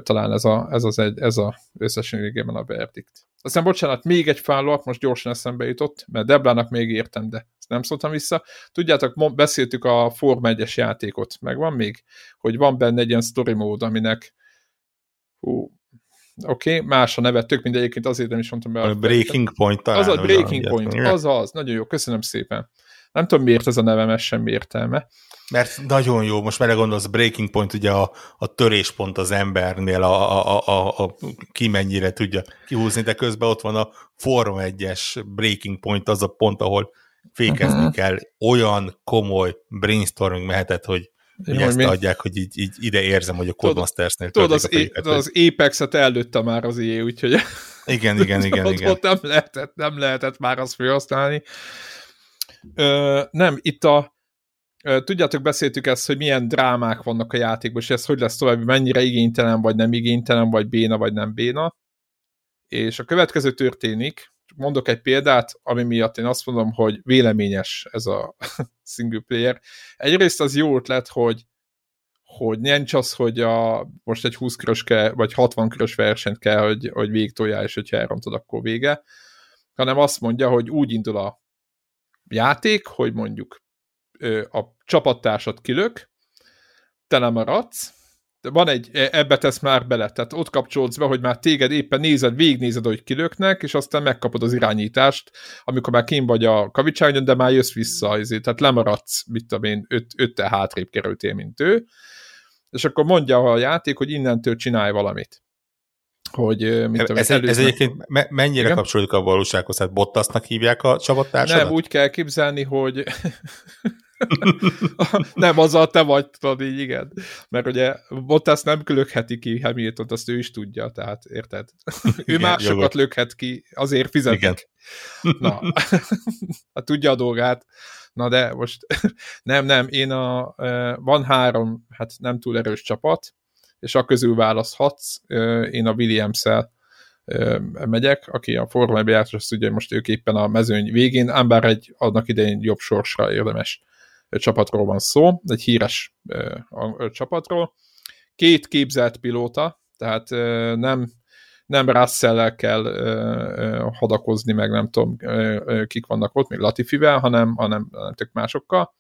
Talán ez, a, ez az egy, ez a összességében a verdikt. Aztán bocsánat, még egy follow-up, most gyorsan eszembe jutott, mert Deblának még értem, de ezt nem szóltam vissza. Tudjátok, beszéltük a Forma egyes játékot, meg van még, hogy van benne egy ilyen story mód, aminek hú, oké, okay, más a neve, tök mindegyiként azért nem is mondtam be. A Breaking Point talán. Az a Breaking Point, az az, nagyon jó, köszönöm szépen. Nem tudom miért ez a nevem, ez sem értelme. Mert nagyon jó, most merre gondolsz, Breaking Point ugye a, a töréspont az embernél, a, a, a, a, ki mennyire tudja kihúzni, de közben ott van a Forma egyes Breaking Point, az a pont, ahol fékezni uh-huh. kell. Olyan komoly brainstorming mehetett, hogy hogy ja, ezt mi? Adják, hogy így, így ide érzem, hogy a Codemastersnél töltik az a fejüket. Tudod, az Apex-et előtte már az i á, úgyhogy igen, igen, igen, ott, igen. ott nem, lehetett, nem lehetett már azt felhasználni. Ö, nem, itt a ö, tudjátok, beszéltük ezt, hogy milyen drámák vannak a játékban, és ez hogy lesz tovább, mennyire igénytelen, vagy nem igénytelen, vagy béna, vagy nem béna. És a következő történik, mondok egy példát, ami miatt én azt mondom, hogy véleményes ez a single player. Egyrészt az jó ötlet, hogy, hogy nincs az, hogy a, most egy húsz körös kell, vagy hatvan körös versenyt kell, hogy, hogy végtoljál, és hogyha elrontod, akkor vége. Hanem azt mondja, hogy úgy indul a játék, hogy mondjuk a csapattársat kilök, te lemaradsz, van egy, ebbe tesz már bele, tehát ott kapcsolódsz be, hogy már téged éppen nézed, végignézed, hogy kilöknek, és aztán megkapod az irányítást, amikor már kint vagy a kavicságyon, de már jössz vissza, azért, tehát lemaradsz, mit tudom én, öt, öttel hátrébb kerültél, mint ő, és akkor mondja a játék, hogy innentől csinálj valamit. Hogy, mit tudom, ez, előző... ez egyébként me- mennyire igen? kapcsolódik a valósághoz? Hát Bottasnak hívják a csapattársadat? Nem, úgy kell képzelni, hogy... nem, azzal te vagy, tudod, így igen. Mert ugye Bottas nem lökheti ki Hamiltont, azt ő is tudja, tehát érted? Igen, ő másokat lökhet ki, azért fizetik. Igen. Na, hát tudja a dolgát. Na de most nem, nem, én a... Van három, hát nem túl erős csapat, és a közül választhatsz. Én a Williams-szel megyek, aki a Forma egyben járt, azt tudja, hogy most ők éppen a mezőny végén, ám bár egy annak idején jobb sorsra érdemes csapatról van szó, egy híres ö, ö, csapatról. Két képzelt pilóta, tehát ö, nem, nem Russell-el kell ö, ö, hadakozni, meg nem tudom, ö, ö, kik vannak ott, még Latifivel, hanem, hanem tök másokkal.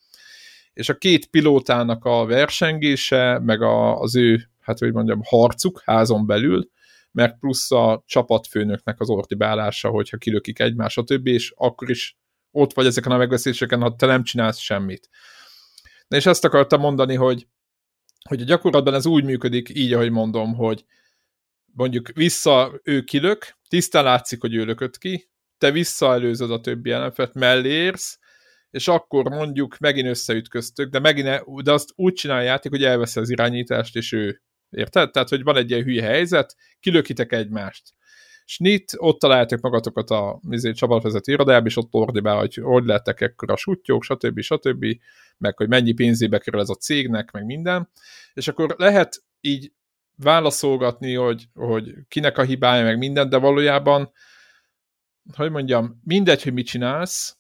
És a két pilótának a versengése, meg a, az ő, hát hogy mondjam, harcuk házon belül, meg plusz a csapatfőnöknek az ordibálása, hogyha kilökik egymás, a többi, és akkor is ott vagy ezeken a megbeszéléseken, ha te nem csinálsz semmit. Na és ezt akartam mondani, hogy, hogy a gyakorlatban ez úgy működik, így, ahogy mondom, hogy mondjuk vissza ő kilök, tisztán látszik, hogy ő lökött ki, te visszaelőzöd a többi ellenfelet, mellé érsz, és akkor mondjuk megint összeütköztök, de, megint, de azt úgy csinálja a játék, hogy elveszi az irányítást, és ő, érted? Tehát, hogy van egy ilyen hülye helyzet, kilökitek egymást. És itt ott találjátok magatokat a csapatvezető irodába, és ott ordibál, hogy hogy lettek ekkora sutyók, stb. Stb. Meg hogy mennyi pénzébe kerül ez a cégnek, meg minden. És akkor lehet így válaszolgatni, hogy, hogy kinek a hibája, meg minden, de valójában, hogy mondjam, mindegy, hogy mit csinálsz,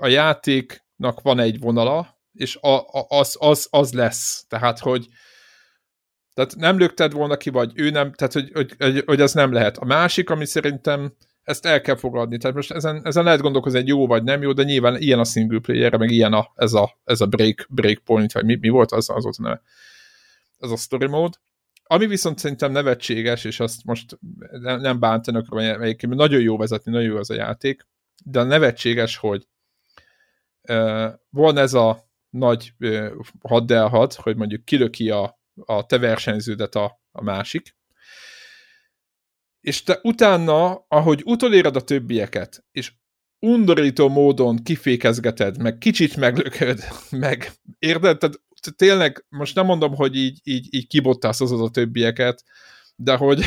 a játéknak van egy vonala, és a, a, az, az, az lesz. Tehát, hogy Tehát nem lökted volna ki, vagy ő nem, tehát hogy, hogy, hogy, hogy ez nem lehet. A másik, ami szerintem ezt el kell fogadni. Tehát most ezen, ezen lehet gondolkozni, hogy jó vagy nem jó, de nyilván ilyen a single player, meg ilyen a, ez a, ez a break, break point, vagy mi, mi volt az, az ott neve. Ez a story mode. Ami viszont szerintem nevetséges, és azt most nem bántanak, mert nagyon jó vezetni, nagyon jó az a játék, de nevetséges, hogy uh, volna ez a nagy uh, hat-el hat, hogy mondjuk kilöki a a te versenyződet a, a másik, és te utána, ahogy utoléred a többieket, és undorító módon kifékezgeted, meg kicsit meglököd, meg érted? Tehát tényleg, most nem mondom, hogy így, így, így kibottázod a többieket, de hogy,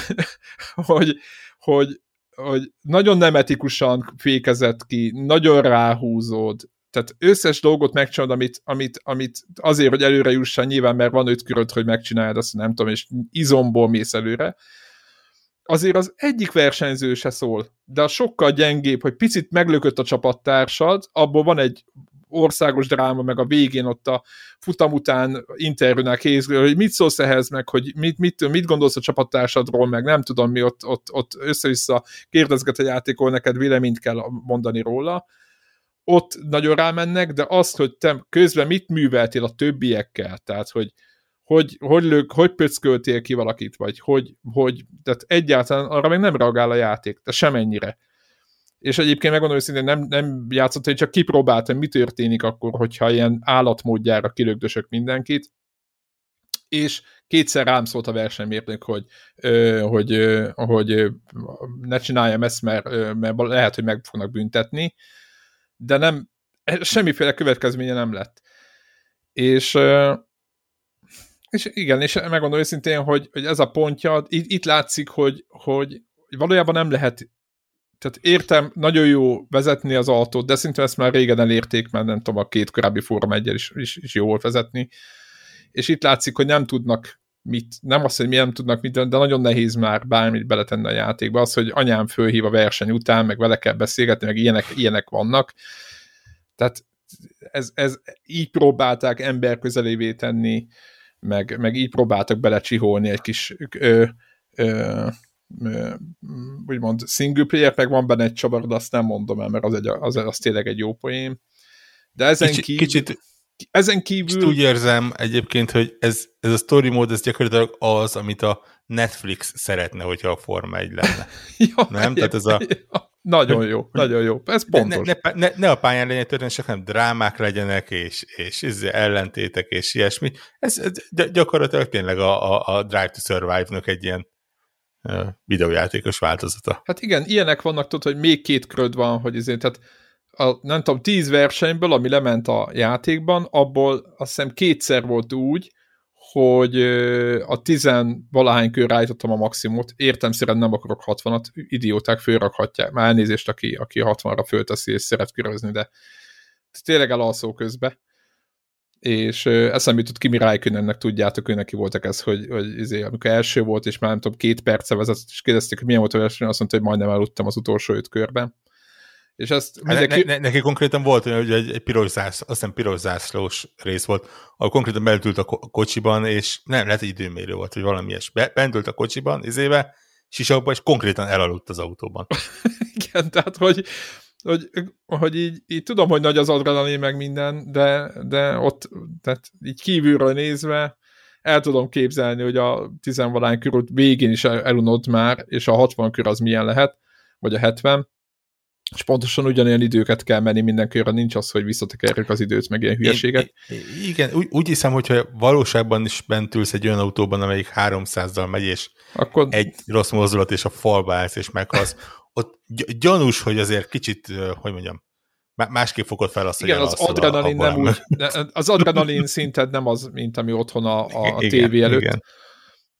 hogy, hogy, hogy nagyon nem etikusan fékezed ki, nagyon ráhúzod, tehát összes dolgot megcsinálod, amit, amit, amit azért, hogy előre jussan, nyilván, mert van öt köröd, hogy megcsináljad, azt nem tudom, és izomból mész előre. Azért az egyik versenyző se szól, de sokkal gyengébb, hogy picit meglökött a csapattársad, abból van egy országos dráma, meg a végén ott a futam után interjúnál készül, hogy mit szólsz ehhez, meg hogy mit, mit, mit gondolsz a csapattársadról, meg nem tudom mi, ott, ott, ott össze-vissza kérdezget a játékol, neked véleményt kell mondani róla. Ott nagyon rámennek, de azt, hogy te közben mit műveltél a többiekkel, tehát, hogy hogy, hogy, lők, hogy pöcköltél ki valakit, vagy hogy, hogy, tehát egyáltalán arra meg nem reagál a játék, de semennyire. És egyébként megmondom, hogy szintén nem, nem játszott, hogy csak kipróbáltam, mi történik akkor, hogyha ilyen állatmódjára kilökdösök mindenkit, és kétszer rám szólt a versenymérnök, hogy, ö, hogy, ö, hogy ö, ne csináljam ezt, mert, ö, mert lehet, hogy meg fognak büntetni, de nem, semmiféle következménye nem lett. És, és igen, és megmondom őszintén, hogy, hogy ez a pontja, itt, itt látszik, hogy, hogy valójában nem lehet, tehát értem, nagyon jó vezetni az autót, de szintén ezt már régen elérték, mert nem tudom, a két korábbi Forma egyel is, is, is jó volt vezetni. És itt látszik, hogy nem tudnak mit, nem azt, hogy mi nem tudnak mit, de nagyon nehéz már bármit beletenni a játékba. Az, hogy anyám fölhív a verseny után, meg vele kell beszélgetni, meg ilyenek, ilyenek vannak. Tehát ez, ez így próbálták ember közelévé tenni, meg, meg így próbáltak belecsiholni egy kis ö, ö, ö, úgymond single player, meg van benne egy csavarod, azt nem mondom el, mert az, egy, az, az tényleg egy jó poém. De ezen kicsit... Ki... kicsit... Ezen kívül... Úgy érzem egyébként, hogy ez, ez a story mode, ez gyakorlatilag az, amit a Netflix szeretne, hogyha a Forma egy lenne. Ja, nem? Tehát ez a... Ja, nagyon jó, nagyon jó. Ez pontos. Ne, ne, ne, ne a pályán legyen történet, csak nem drámák legyenek, és, és, és ellentétek, és ilyesmi. Ez, ez gyakorlatilag tényleg a, a, a Drive to Survive-nak egy ilyen videójátékos változata. Hát igen, ilyenek vannak, tudod, hogy még két kröd van, hogy ezért, tehát a, nem tudom, tíz versenyből, ami lement a játékban, abból azt hiszem kétszer volt úgy, hogy a tizen valahány körre állítottam a maximumot, értelemszerűen nem akarok hatvanat, idióták fölrakhatják, már elnézést, aki, aki hatvanra fölteszi és szeret körözni, de tényleg elalszó közbe. És ö, eszembe jutott Kimi Räikkönennek, tudjátok, ő neki voltak ez, hogy, hogy izé, amikor első volt, és már nem tudom, két perce vezetett, és kérdezték, hogy milyen volt a verseny, azt mondta, hogy majdnem eludtam az utolsó öt körben. És ezt ne, mindenki... ne, neki konkrétan volt, hogy egy, egy piros zászlós, azt hiszem piros zászlós rész volt, ahol konkrétan beltült a kocsiban, és nem, lehet, egy időmérő volt, vagy valami ilyesmi. Bentült a kocsiban, izébe, sisakba, és konkrétan elaludt az autóban. Igen, tehát, hogy, hogy, hogy így, így tudom, hogy nagy az adrenalin meg minden, de, de ott, tehát így kívülről nézve el tudom képzelni, hogy a tizenvalány kör végén is elunod már, és a hatvan kör az milyen lehet, vagy a hetven, és pontosan ugyanolyan időket kell menni minden körre, nincs az, hogy visszatekerjük az időt, meg ilyen hülyeséget. Én, igen, úgy, úgy hiszem, hogyha valóságban is bent ülsz egy olyan autóban, amelyik háromszázzal megy, és akkor... egy rossz mozdulat, és a falba állsz, és meghalsz, ott gyanús, hogy azért kicsit, hogy mondjam, másképp fogod fel azt, igen, hogy az adrenalin nem úgy, az adrenalin szinted nem az, mint ami otthon a, a igen, té vé előtt. Igen.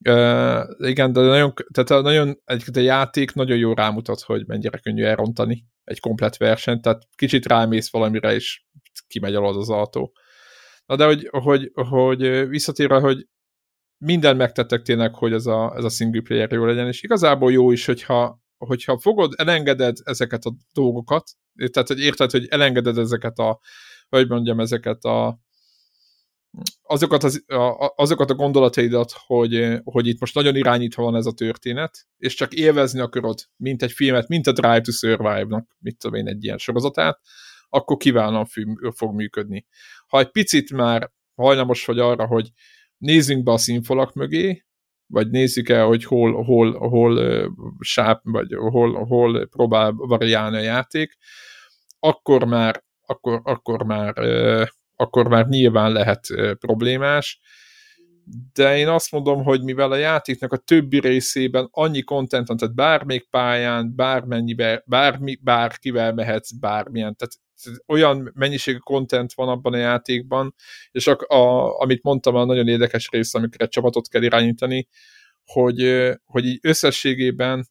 Uh, igen, de nagyon, tehát nagyon, egy, a játék nagyon jól rámutat, hogy mennyire könnyű elrontani egy komplett versenyt, tehát kicsit rámész valamire, és kimegy alad az autó. Na de, hogy, hogy, hogy visszatérve, hogy mindent megtettek tényleg, hogy ez a, ez a single player jó legyen, és igazából jó is, hogyha, hogyha fogod, elengeded ezeket a dolgokat, tehát hogy érted, hogy elengeded ezeket a, hogy mondjam, ezeket a azokat, az, a, azokat a gondolataidat, hogy, hogy itt most nagyon irányítva van ez a történet, és csak élvezni akarod, mint egy filmet, mint a Drive to Survive-nak, mit tudom én, egy ilyen sorozatát, akkor kiválóan fog működni. Ha egy picit már hajlamos vagy arra, hogy nézzünk be a színfalak mögé, vagy nézzük el, hogy hol, hol, hol sáp, vagy hol, hol próbál variálni a játék, akkor már akkor, akkor már akkor már nyilván lehet problémás, de én azt mondom, hogy mivel a játéknak a többi részében annyi content van, tehát bármelyik pályán, bármennyivel, bármi, bárkivel mehetsz, bármilyen, tehát olyan mennyiségű content van abban a játékban, és a, a, amit mondtam, a nagyon érdekes rész, amikor egy csapatot kell irányítani, hogy, hogy így összességében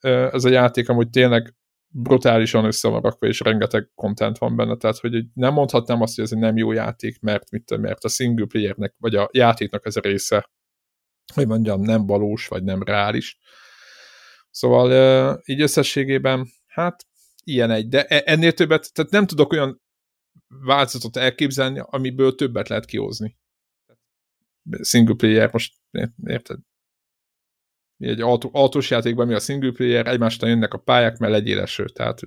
ez a játék amúgy tényleg brutálisan összevarakva, és rengeteg content van benne, tehát hogy nem mondhatnám azt, hogy ez egy nem jó játék, mert, mit, mert a single playernek, vagy a játéknak ez a része, hogy mondjam, nem valós, vagy nem reális. Szóval így összességében, hát ilyen egy, de ennél többet, tehát nem tudok olyan változatot elképzelni, amiből többet lehet kihozni. Single player, most érted? Egy autó, autós játékban mi a single player, egymásra jönnek a pályák, mert legyél eső, tehát,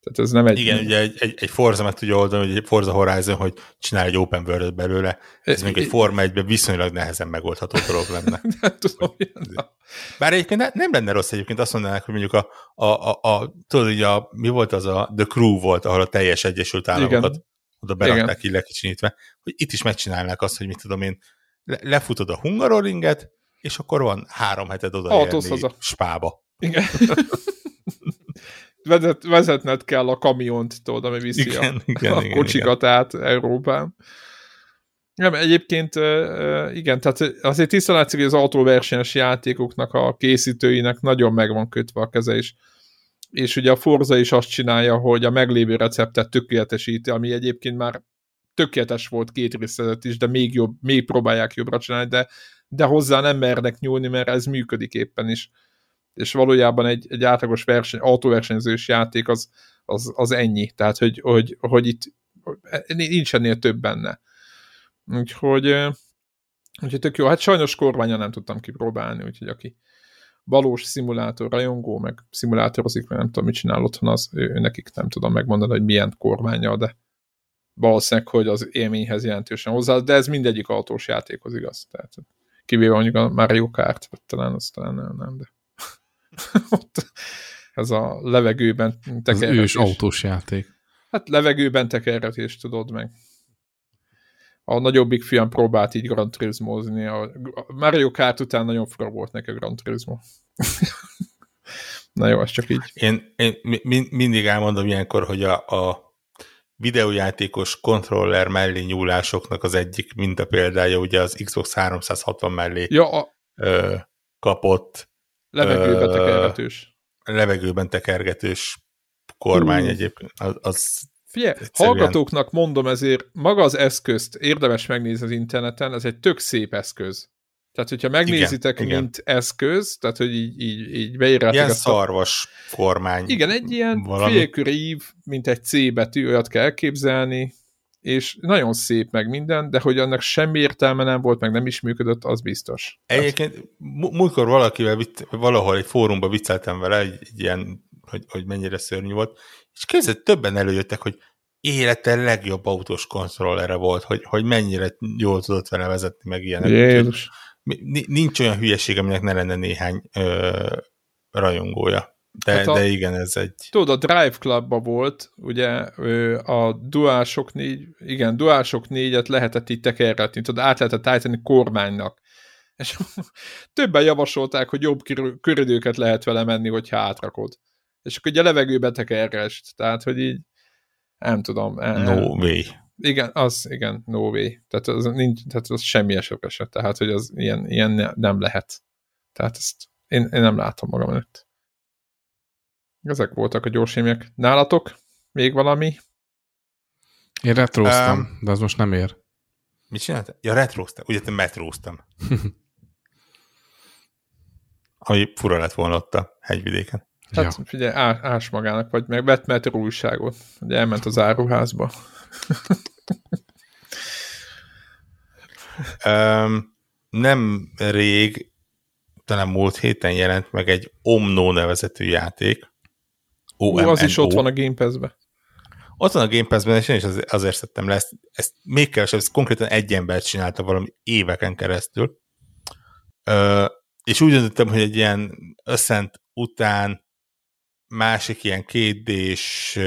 tehát ez nem egy... Igen, ugye egy, egy, egy Forza meg tudja oldani, hogy egy Forza Horizon, hogy csinál egy open world belőle, ez még egy Forma egyben viszonylag nehezen megoldható dolog lenne. Nem tudom, hogy... Bár egyébként ne, nem lenne rossz egyébként, azt mondanák, hogy mondjuk a, a, a, a tudod, ugye a, mi volt az a The Crew volt, ahol a teljes Egyesült Államokat igen, oda berakták így lekicsinyítve, hogy itt is megcsinálnák azt, hogy mit tudom én, le, lefutod a Hungaroringet, és akkor van három heted odaérni Spába. Igen. vezet, vezetned kell a kamiont, tudod, ami viszi igen, a, igen, a kocsikat igen, át Európán. Nem, egyébként igen, tehát azért tisztán látszik, hogy az autóversenyes játékoknak a készítőinek nagyon meg van kötve a keze is. És ugye a Forza is azt csinálja, hogy a meglévő receptet tökéletesíti, ami egyébként már tökéletes volt két részlet is, de még jobb, még próbálják jobbra csinálni, de, de hozzá nem mernek nyúlni, mert ez működik éppen is. És valójában egy, egy átlagos verseny, autóversenyzős játék az, az, az ennyi. Tehát, hogy, hogy, hogy itt nincs ennél több benne. Úgyhogy, úgyhogy tök jó. Hát sajnos kormányon nem tudtam kipróbálni, úgyhogy aki valós szimulátor rajongó, meg szimulátorozik, mert nem tudom, mit csinál otthon, az ő, nekik nem tudom megmondani, hogy milyen kormánnyal, de valószínűleg, hogy az élményhez jelentősen hozzá, de ez mindegyik autós játékhoz igaz. Tehát kivéve mondjuk a Mario Kart, vagy talán azt talán nem, nem de ott ez a levegőben tekerhetés. Az ős autós játék. Hát levegőben tekerhetés, tudod meg. A nagyobbik fiam próbált így Gran Turismozni. A Mario Kart után nagyon fura volt neki a Gran Turismo. Na jó, az csak így. Én, én mindig elmondom ilyenkor, hogy a, a videójátékos kontroller mellé nyúlásoknak az egyik mintapéldája ugye az Xbox háromszázhatvan mellé ja, a... ö, kapott levegőben ö, tekergetős. Levegőben tekergetős kormány uh. egyébként. Az, az Figyelj, egyszerűen... hallgatóknak mondom ezért, maga az eszközt érdemes megnézni az interneten, ez egy tök szép eszköz. Tehát, hogyha megnézitek, igen, mint igen. eszköz, tehát, hogy így, így, így beírjátok ilyen azt a... szarvas kormány. Igen, egy ilyen félkörív, mint egy C betű, olyat kell elképzelni, és nagyon szép meg minden, de hogy annak semmi értelme nem volt, meg nem is működött, az biztos. Egyébként múltkor valakivel, valahol egy fórumban vicceltem vele, egy, egy ilyen, hogy, hogy mennyire szörnyű volt, és képzett, többen előjöttek, hogy élete legjobb autós kontrollere volt, hogy, hogy mennyire jól tudott vele vezetni, meg ilyenek. Nincs olyan hülyeség, aminek ne lenne néhány ö, rajongója. De, hát a, de igen, ez egy... Tudod, a Drive Clubba volt, ugye a DualShock négy, igen, DualShock négyet lehetett így tekerretni, tudod, át lehetett állítani kormánynak. És többen javasolták, hogy jobb körülőket lehet vele menni, hogyha átrakod. És akkor ugye a levegőbe tekergest, tehát, hogy így nem tudom. El, no way. Igen, az, igen, no way. Tehát az, nincs, tehát az semmi esőbb eset, tehát, hogy az ilyen, ilyen nem lehet. Tehát ezt én, én nem látom magam előtt. Ezek voltak a gyorsémiek. Nálatok? Még valami? Én retróztam, um, de az most nem ér. Mit csináltál? Ja, retróztam. Ugye te metróztam. Ami fura lett volna ott a hegyvidéken. Hát ja. Figyelj, á, ás magának, vagy meg vett metró újságot, hogy elment az áruházba. um, nem rég, talán múlt héten jelent meg egy OMNO nevezetű játék. O M N O. Az is ott van a Game Pass-ben. Ott van a Game Pass-ben, és én is azért szedtem le. Ezt, ezt még kevesebb, ezt konkrétan egy embert csinálta valami éveken keresztül. Uh, és úgy döntöttem, hogy egy ilyen Ascent után másik ilyen kétdés,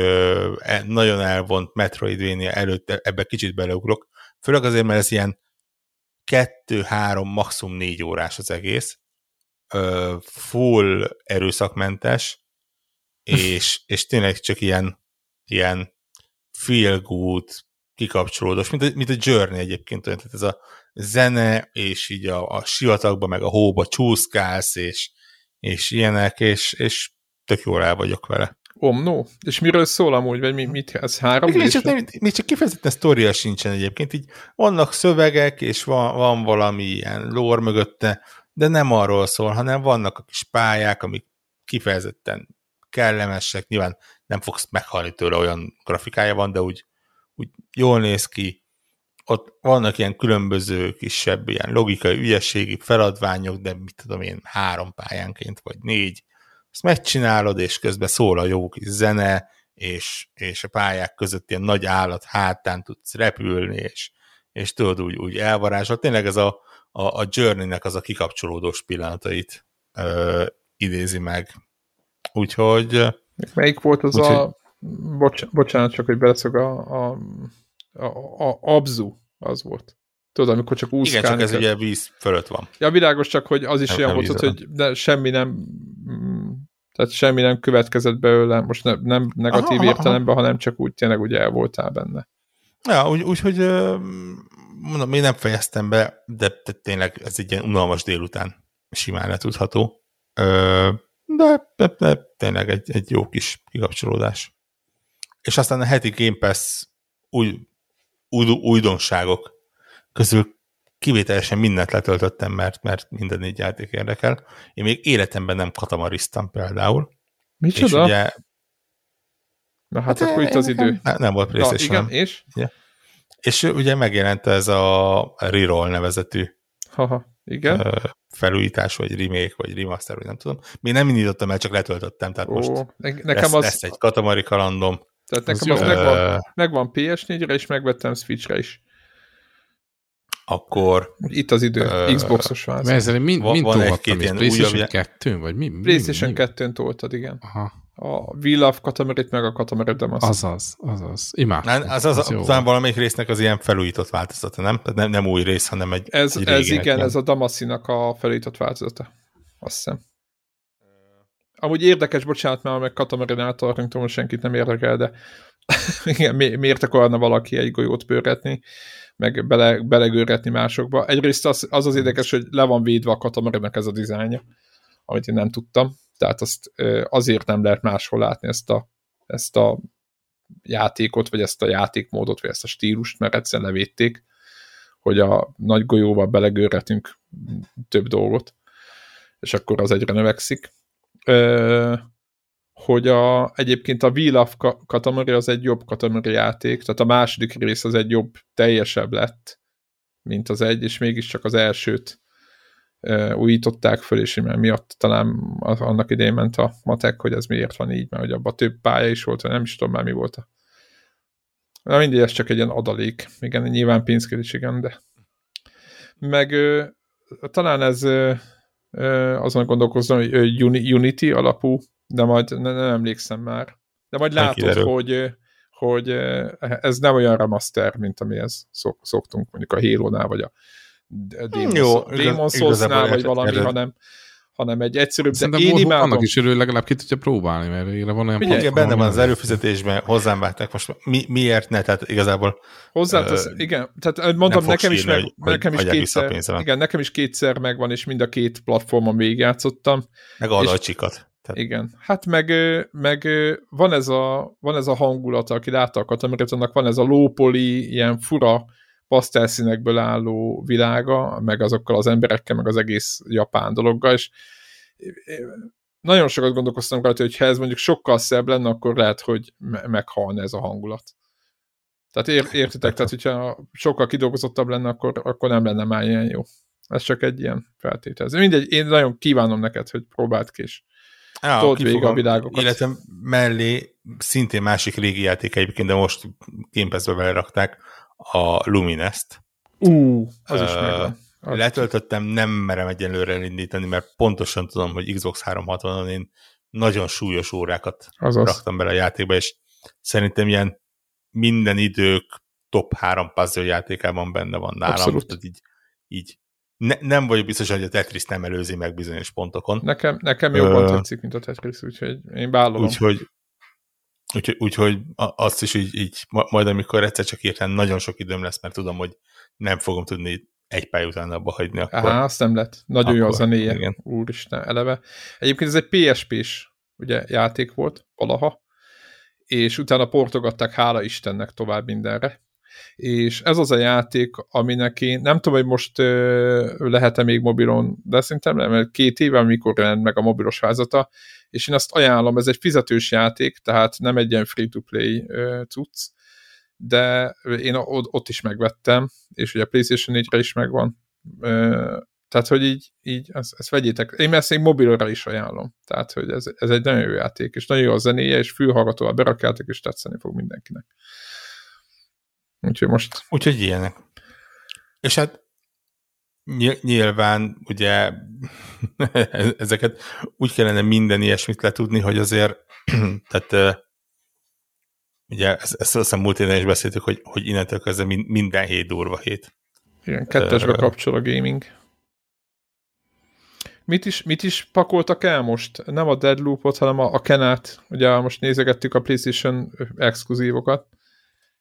nagyon elvont Metroidvania előtt ebbe kicsit beleugrok. Főleg azért, mert ez ilyen kettő-három, maximum négy órás az egész. Full erőszakmentes, és, és tényleg csak ilyen, ilyen feel good, kikapcsolódós, mint a, mint a Journey egyébként. Tehát ez a zene, és így a, a sivatagba, meg a hóba csúszkálsz, és, és ilyenek, és, és tök jól el vagyok vele. OMNO? És miről szól amúgy, vagy mi, mit ez három? Még csak, nem, még csak kifejezetten sztória sincsen egyébként, így vannak szövegek, és van, van valami ilyen lore mögötte, de nem arról szól, hanem vannak a kis pályák, amik kifejezetten kellemesek, nyilván nem fogsz meghalni tőle, olyan grafikája van, de úgy, úgy jól néz ki, ott vannak ilyen különböző kisebb ilyen logikai, ügyességi feladványok, de mit tudom én, három pályánként, vagy négy, ezt megcsinálod, és közben szól a jó kis zene, és, és a pályák között ilyen nagy állat hátán tudsz repülni, és, és tudod úgy, úgy elvarázsol. Tényleg ez a, a, a Journey-nek az a kikapcsolódós pillanatait ö, idézi meg. Úgyhogy... Melyik volt az úgyhogy... a... Bocs, bocsánat csak, hogy beleszok a... a... A, a abzu, az volt. Tudod, amikor csak úszkálni. Igen, csak ez kell. Ugye víz fölött van. Ja, világos, csak hogy az is nem olyan volt, hogy de semmi nem Tehát semmi nem következett belőle, most ne, nem negatív aha, értelemben, aha. hanem csak úgy tényleg ugye el voltál benne. Ja, úgyhogy úgy, mondom, én nem fejeztem be, de tényleg ez egy ilyen unalmas délután simán letudható. De, de, de tényleg egy, egy jó kis kikapcsolódás. És aztán a heti Game Pass új, új, újdonságok közül kivételesen mindent letöltöttem, mert, mert minden négy játék érdekel. Én még életemben nem katamariztam például. Micsoda? És ugye, na hát akkor itt az idő. Nem, nem volt PlayStation. Na, igen, és? Ja. És ugye megjelent ez a Reroll nevezetű Aha, igen. felújítás, vagy remake, vagy remaster, vagy nem tudom. Még nem indítottam el, csak letöltöttem, tehát Ó, most nekem lesz, az... lesz egy katamari kalandom. Tehát nekem az, az megvan, megvan pé es négyre, és megvettem Switchre is. Akkor... Itt az idő, uh, Xboxos változat. Mert ezzel mind, mind tolhattam is, PlayStation kettőn, vagy mi? mi PlayStation kettőn toltad, igen. Aha. A We Love Katamarit, meg a Katamarit Damasz. Azaz, azaz. Imádtam. Az, az, az, az talán valamelyik résznek az ilyen felújított változata, nem? Nem, nem új rész, hanem egy Ez, egy ez igen, nem. ez a Damaszinak a felújított változata. Azt hiszem. Amúgy érdekes, bocsánat, mert meg Katamarin által most senkit nem érdekel, de igen, mi, miért akarna valaki egy golyót bőretni, meg bele, belegőretni másokba. Egyrészt az, az az érdekes, hogy le van védve a Katamarinak ez a dizájnja, amit én nem tudtam. Tehát azt azért nem lehet máshol látni ezt a, ezt a játékot, vagy ezt a játékmódot, vagy ezt a stílust, mert egyszerűen levédték, hogy a nagy golyóval belegőretünk több dolgot, és akkor az egyre növekszik. Ö, hogy a, egyébként a We Love Katamari az egy jobb Katamari játék, tehát a második rész az egy jobb, teljesebb lett, mint az egy, és mégiscsak az elsőt újították föl, és miatt talán annak idején ment a matek, hogy ez miért van így, mert hogy abban több pálya is volt, nem is tudom már mi volt. Na mindig ez csak egy ilyen adalék. Igen, nyilván pénzkérdés, igen, de... Meg ö, talán ez ö, ö, azon gondolkozom, hogy ö, Unity alapú, de majd ne, nem emlékszem már. De majd látod, hogy, hogy ez nem olyan remaster, mint ami ez szok, szoktunk, mondjuk a Halo-nál, vagy a Demon Souls-nál, vagy valami, hanem, hanem egy egyszerűbb, szerintem de én imádom. Annak is örül, legalább ki tudja próbálni, mert végre van olyan... Ugye, benne van az előfizetésben, hozzám vágták most, mi, miért ne, tehát igazából... Hozzátesz, uh, igen, tehát mondom, nekem is, sírni, meg, hogy, nekem, is kétszer, igen, nekem is kétszer megvan, és mind a két platformon végigjátszottam. Meg a adalcsikat. Tehát. Igen, hát meg, meg van, ez a, van ez a hangulata, aki látta a Katamariot, annak van ez a lópoli, ilyen fura pasztelszínekből álló világa, meg azokkal az emberekkel, meg az egész japán dologgal, és nagyon sokat gondolkoztam rajta, hogy ha ez mondjuk sokkal szebb lenne, akkor lehet, hogy meghalna ez a hangulat. Tehát ér, értitek, tehát hogyha sokkal kidolgozottabb lenne, akkor, akkor nem lenne már ilyen jó. Ez csak egy ilyen feltétel. Mindegy, én nagyon kívánom neked, hogy próbáld ki, és Á, told végig a világokat. Életem mellé szintén másik régi játék egyébként, de most Game Pass-be belerakták, a Luminest. Ú, az uh, is megvan. Letöltöttem, nem merem egyenlőre elindítani, mert pontosan tudom, hogy Xbox háromszázhatvanon én nagyon súlyos órákat Azaz. raktam bele a játékba, és szerintem ilyen minden idők top három puzzle játékában benne van nálam. Abszolút. Tehát így, így. Ne, nem vagyok biztos, hogy a Tetris nem előzi meg bizonyos pontokon. Nekem, nekem jobban uh, tetszik, mint a Tetris, úgyhogy én vállalom. Úgyhogy Úgyhogy úgy, azt is így, így, majd amikor egyszer csak írtam, nagyon sok időm lesz, mert tudom, hogy nem fogom tudni egy pálya után abba hagyni. Akkor, Á, azt nem lett. Nagyon akkor, jó az a néje. Úristen, eleve. Egyébként ez egy pé es pés ugye, játék volt, valaha, és utána portogatták, hála Istennek, tovább mindenre. És ez az a játék, aminek én, nem tudom, hogy most ö, lehet-e még mobilon, de szerintem nem, mert két éve, amikor jelent meg a mobilos változata, és én azt ajánlom, ez egy fizetős játék, tehát nem egy ilyen free-to-play ö, cucc, de én ott, ott is megvettem, és ugye a PlayStation négyre is megvan. Ö, tehát, hogy így, így ezt, ezt vegyétek. Én ezt még mobilra is ajánlom. Tehát, hogy ez, ez egy nagyon jó játék, és nagyon jó a zenéje, és fülhallgatóval berakjátok, és tetszeni fog mindenkinek. Úgyhogy most... Úgyhogy ilyenek. És hát nyilván ugye ezeket úgy kellene minden ilyesmit letudni, hogy azért tehát ugye ezt, ezt aztán múlt éven is beszéltük, hogy, hogy innentől kezdve minden hét durva hét. Igen, kettesbe kapcsol a gaming. Mit is, mit is pakoltak el most? Nem a Deadloopot, hanem a, a Kenát. Ugye most nézegettük a PlayStation exkluzívokat,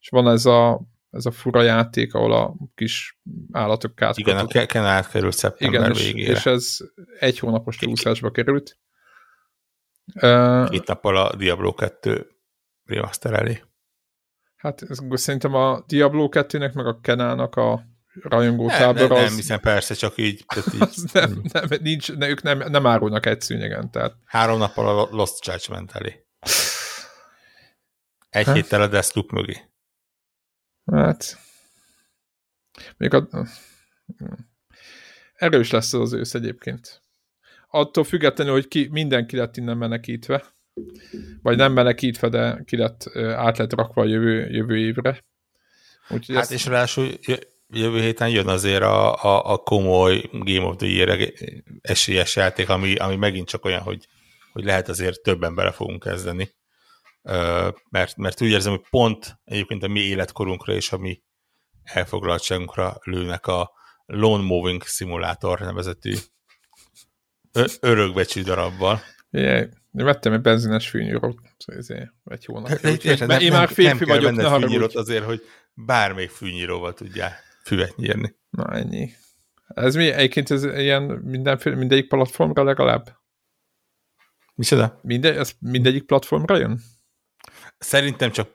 és van ez a, ez a fura játék, ahol a kis állatok kátkozott. Igen, a Ken átkerült szeptember igen, végére. És, és ez egy hónapos csúszásba került. Két nappal a Diablo kettő remaster elé. Hát ez, szerintem a Diablo kettőnek meg a Kenának a rajongó tábor az... Nem, hiszen persze, csak így... így nem, nem, nincs, ne, ők nem, nem árulnak egy szűnyegen, tehát... Három nappal a Lost Judgment elé. Egy hát? héttel a Deathloop mögé. Hát... Még a... Erős lesz az ősz egyébként. Attól függetlenül, hogy ki, mindenki lett innen menekítve, vagy nem menekítve, de ki lett, át lett rakva a jövő, jövő évre. Úgyhogy hát ezt... és ráadásul... Jövő héten jön azért a, a, a komoly Game of the Year esélyes játék, ami, ami megint csak olyan, hogy, hogy lehet azért többen bele fogunk kezdeni. Mert, mert úgy érzem, hogy pont egyébként a mi életkorunkra és a mi elfoglaltságunkra lőnek a Lawn Mowing Simulator nevezetű örökbecsű darabbal. Jaj, én vettem egy benzines fűnyírót, egy hónap. Mert én már férfi vagyok, ne haragudj. Azért, hogy bármelyik fűnyíróval tudjál füvet nyírni. Na ennyi. Ez mi? Egyébként ez ilyen minden, mindegyik platformra legalább? Micsoda? Minde, ez mindegyik platformra jön? Szerintem csak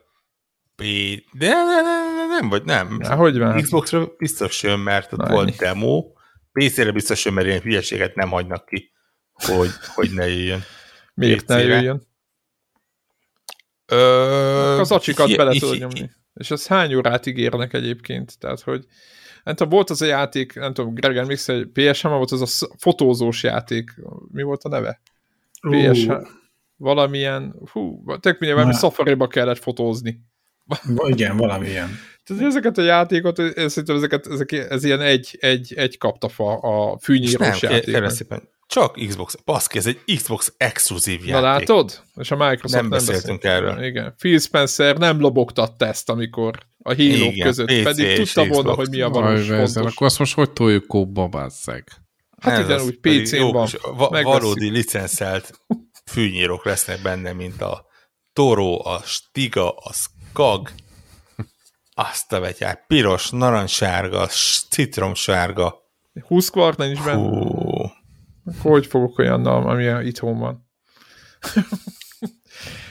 P... De ne, ne, nem vagy, nem. Na, hogy van? Xboxra biztos jön, mert ott volt demo. pé cére biztos jön, mert ilyen hülyeséget nem hagynak ki, hogy, hogy ne jöjjön. Miért ne jöjjön? Ö... Az acsikat bele tudod nyomni. És ez hány órát ígérnek egyébként? Tehát, hogy nem tudom, volt az a játék, nem tudom, Gregen Mix, egy pé es há, volt az a fotózós játék. Mi volt a neve? pé es há. Uh. Valamilyen, hú, tök mindegy, valami Safari-ba kellett fotózni. Igen, valamilyen. Tehát ezeket a játékot, szerintem ezeket, ezek, ez ilyen egy, egy, egy kaptafa a fűnyírós játéknak. Csak Xbox, baszki, ez egy Xbox exkluzív játék. Na látod? És a Microsoft nem, nem beszéltünk erről. Igen. Phil Spencer nem lobogtatta ezt, amikor a Halo között, pé cé pedig tudta volna, hogy mi a valós fontos. Akkor azt most hogy toljuk kóba, bázzeg? Hát ez igen, úgy pé cén van. Va- valódi licenszelt fűnyírók lesznek benne, mint a Toro, a Stiga, a Skag, azt a vetyár, piros, narancssárga, citromsárga. húsz kvartna nincs benne. Hogy fogok olyannal, ami itthon van?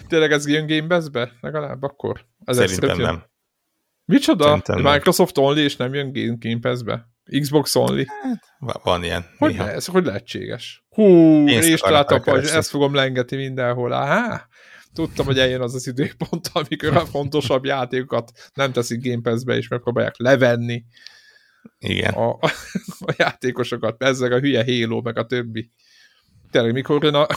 Tényleg ez jön Game Pass-be? Legalább akkor? Ez szerintem nem. Micsoda? Szerintem Microsoft nem. Only és nem jön Game Pass-be? Xbox Only? Hát, van ilyen. Hogy ne, ez hogy lehetséges? Hú, részt látok, hogy ezt fogom lengetni mindenhol. Aha, tudtam, hogy eljön az az időpont, amikor a fontosabb játékokat nem teszik Game Pass-be, és megpróbálják levenni. Igen. A, a, a játékosokat, ezzel a hülye Halo, meg a többi. Tényleg, mikor jön a...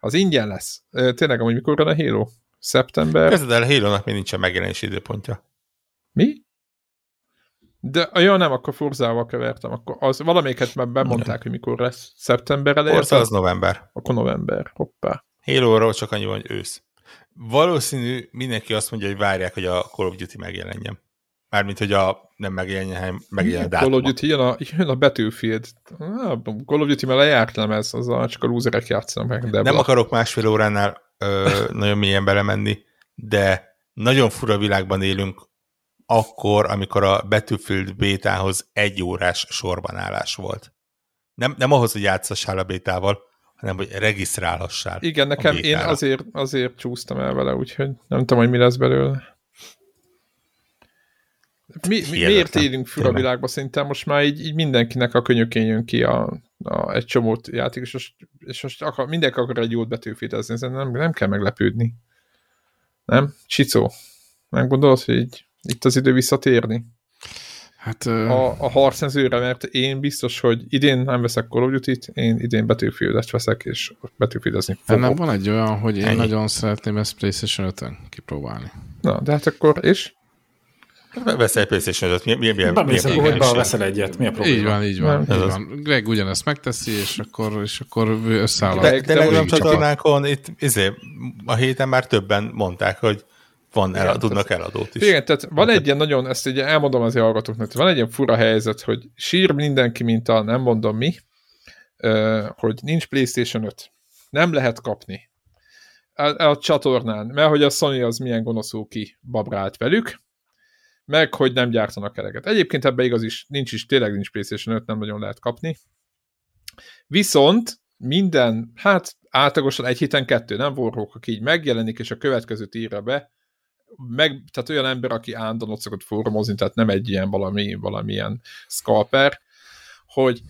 az ingyen lesz. Tényleg, amúgy mikor jön a Halo? Szeptember? Kezded el, a Halo-nak még nincsen megjelenési időpontja. Mi? De ja, nem, akkor Forzával kevertem. Akkor az, valamelyiket már bemondták, hogy mikor lesz. Szeptember elején. Forza az november. Akkor november, hoppá. Halo-ról csak annyi van, hogy ősz. Valószínű mindenki azt mondja, hogy várják, hogy a Call of Duty megjelenjen. Mármint, hogy a nem megjelenjen, megjelenjen dátuma. Call of Duty, jön a, jön a Battlefield. A Call of Duty már lejárt lemez, az a, csak a lúzerek játszanak meg. De nem blá. akarok másfél óránál ö, nagyon mélyen belemenni, de nagyon fura világban élünk akkor, amikor a Battlefield bétához egy órás sorbanállás volt. Nem, nem ahhoz, hogy játszassál a bétával, hanem, hogy regisztrálhassál. Igen, nekem én azért, azért csúsztam el vele, úgyhogy nem tudom, hogy mi lesz belőle. Mi, mi, miért élünk fura világban? Szerintem most már így, így mindenkinek a könyökén jön ki a, a, egy csomót játék, és most, és most akar, mindenki akar egy jót betűfétezni, nem, nem kell meglepődni. Nem? Csicó. Nem gondolod, hogy így, itt az idő visszatérni? Hát, a, a harcenzőre, mert én biztos, hogy idén nem veszek Call of Duty-t, én idén Battlefield-et veszek, és Battlefield-ezni fogok. Ennek van egy olyan, hogy én Ennyi. nagyon szeretném ezt PlayStation ötön kipróbálni. Na, de hát akkor, és? Veszel egy PlayStation ötöt, milyen, milyen, milyen, milyen, milyen, milyen hogy veszel egyet, mi a probléma? Így van, így van. Így van. Greg ugyanezt megteszi, és akkor, és akkor összeáll a... De, de legalább csatornákon, itt izé, a héten már többen mondták, hogy van el, igen, tudnak tehát, eladót is. Igen, tehát van egy ilyen nagyon, ezt ugye elmondom azért hallgatóknak, van egy ilyen fura helyzet, hogy sír mindenki, mint a nem mondom mi, hogy nincs PlayStation öt. Nem lehet kapni a, a csatornán, mert hogy a Sony az milyen gonoszul ki babrált velük, meg hogy nem gyártanak eleget. Egyébként ebben igaz is, nincs is, tényleg nincs PlayStation öt, nem nagyon lehet kapni. Viszont minden, hát átlagosan egy héten kettő, nem vorrók, aki így megjelenik, és a következőt írja be, meg, tehát olyan ember, aki állandóan ott szokott fórumozni, tehát nem egy ilyen valami, valamilyen scalper, hogy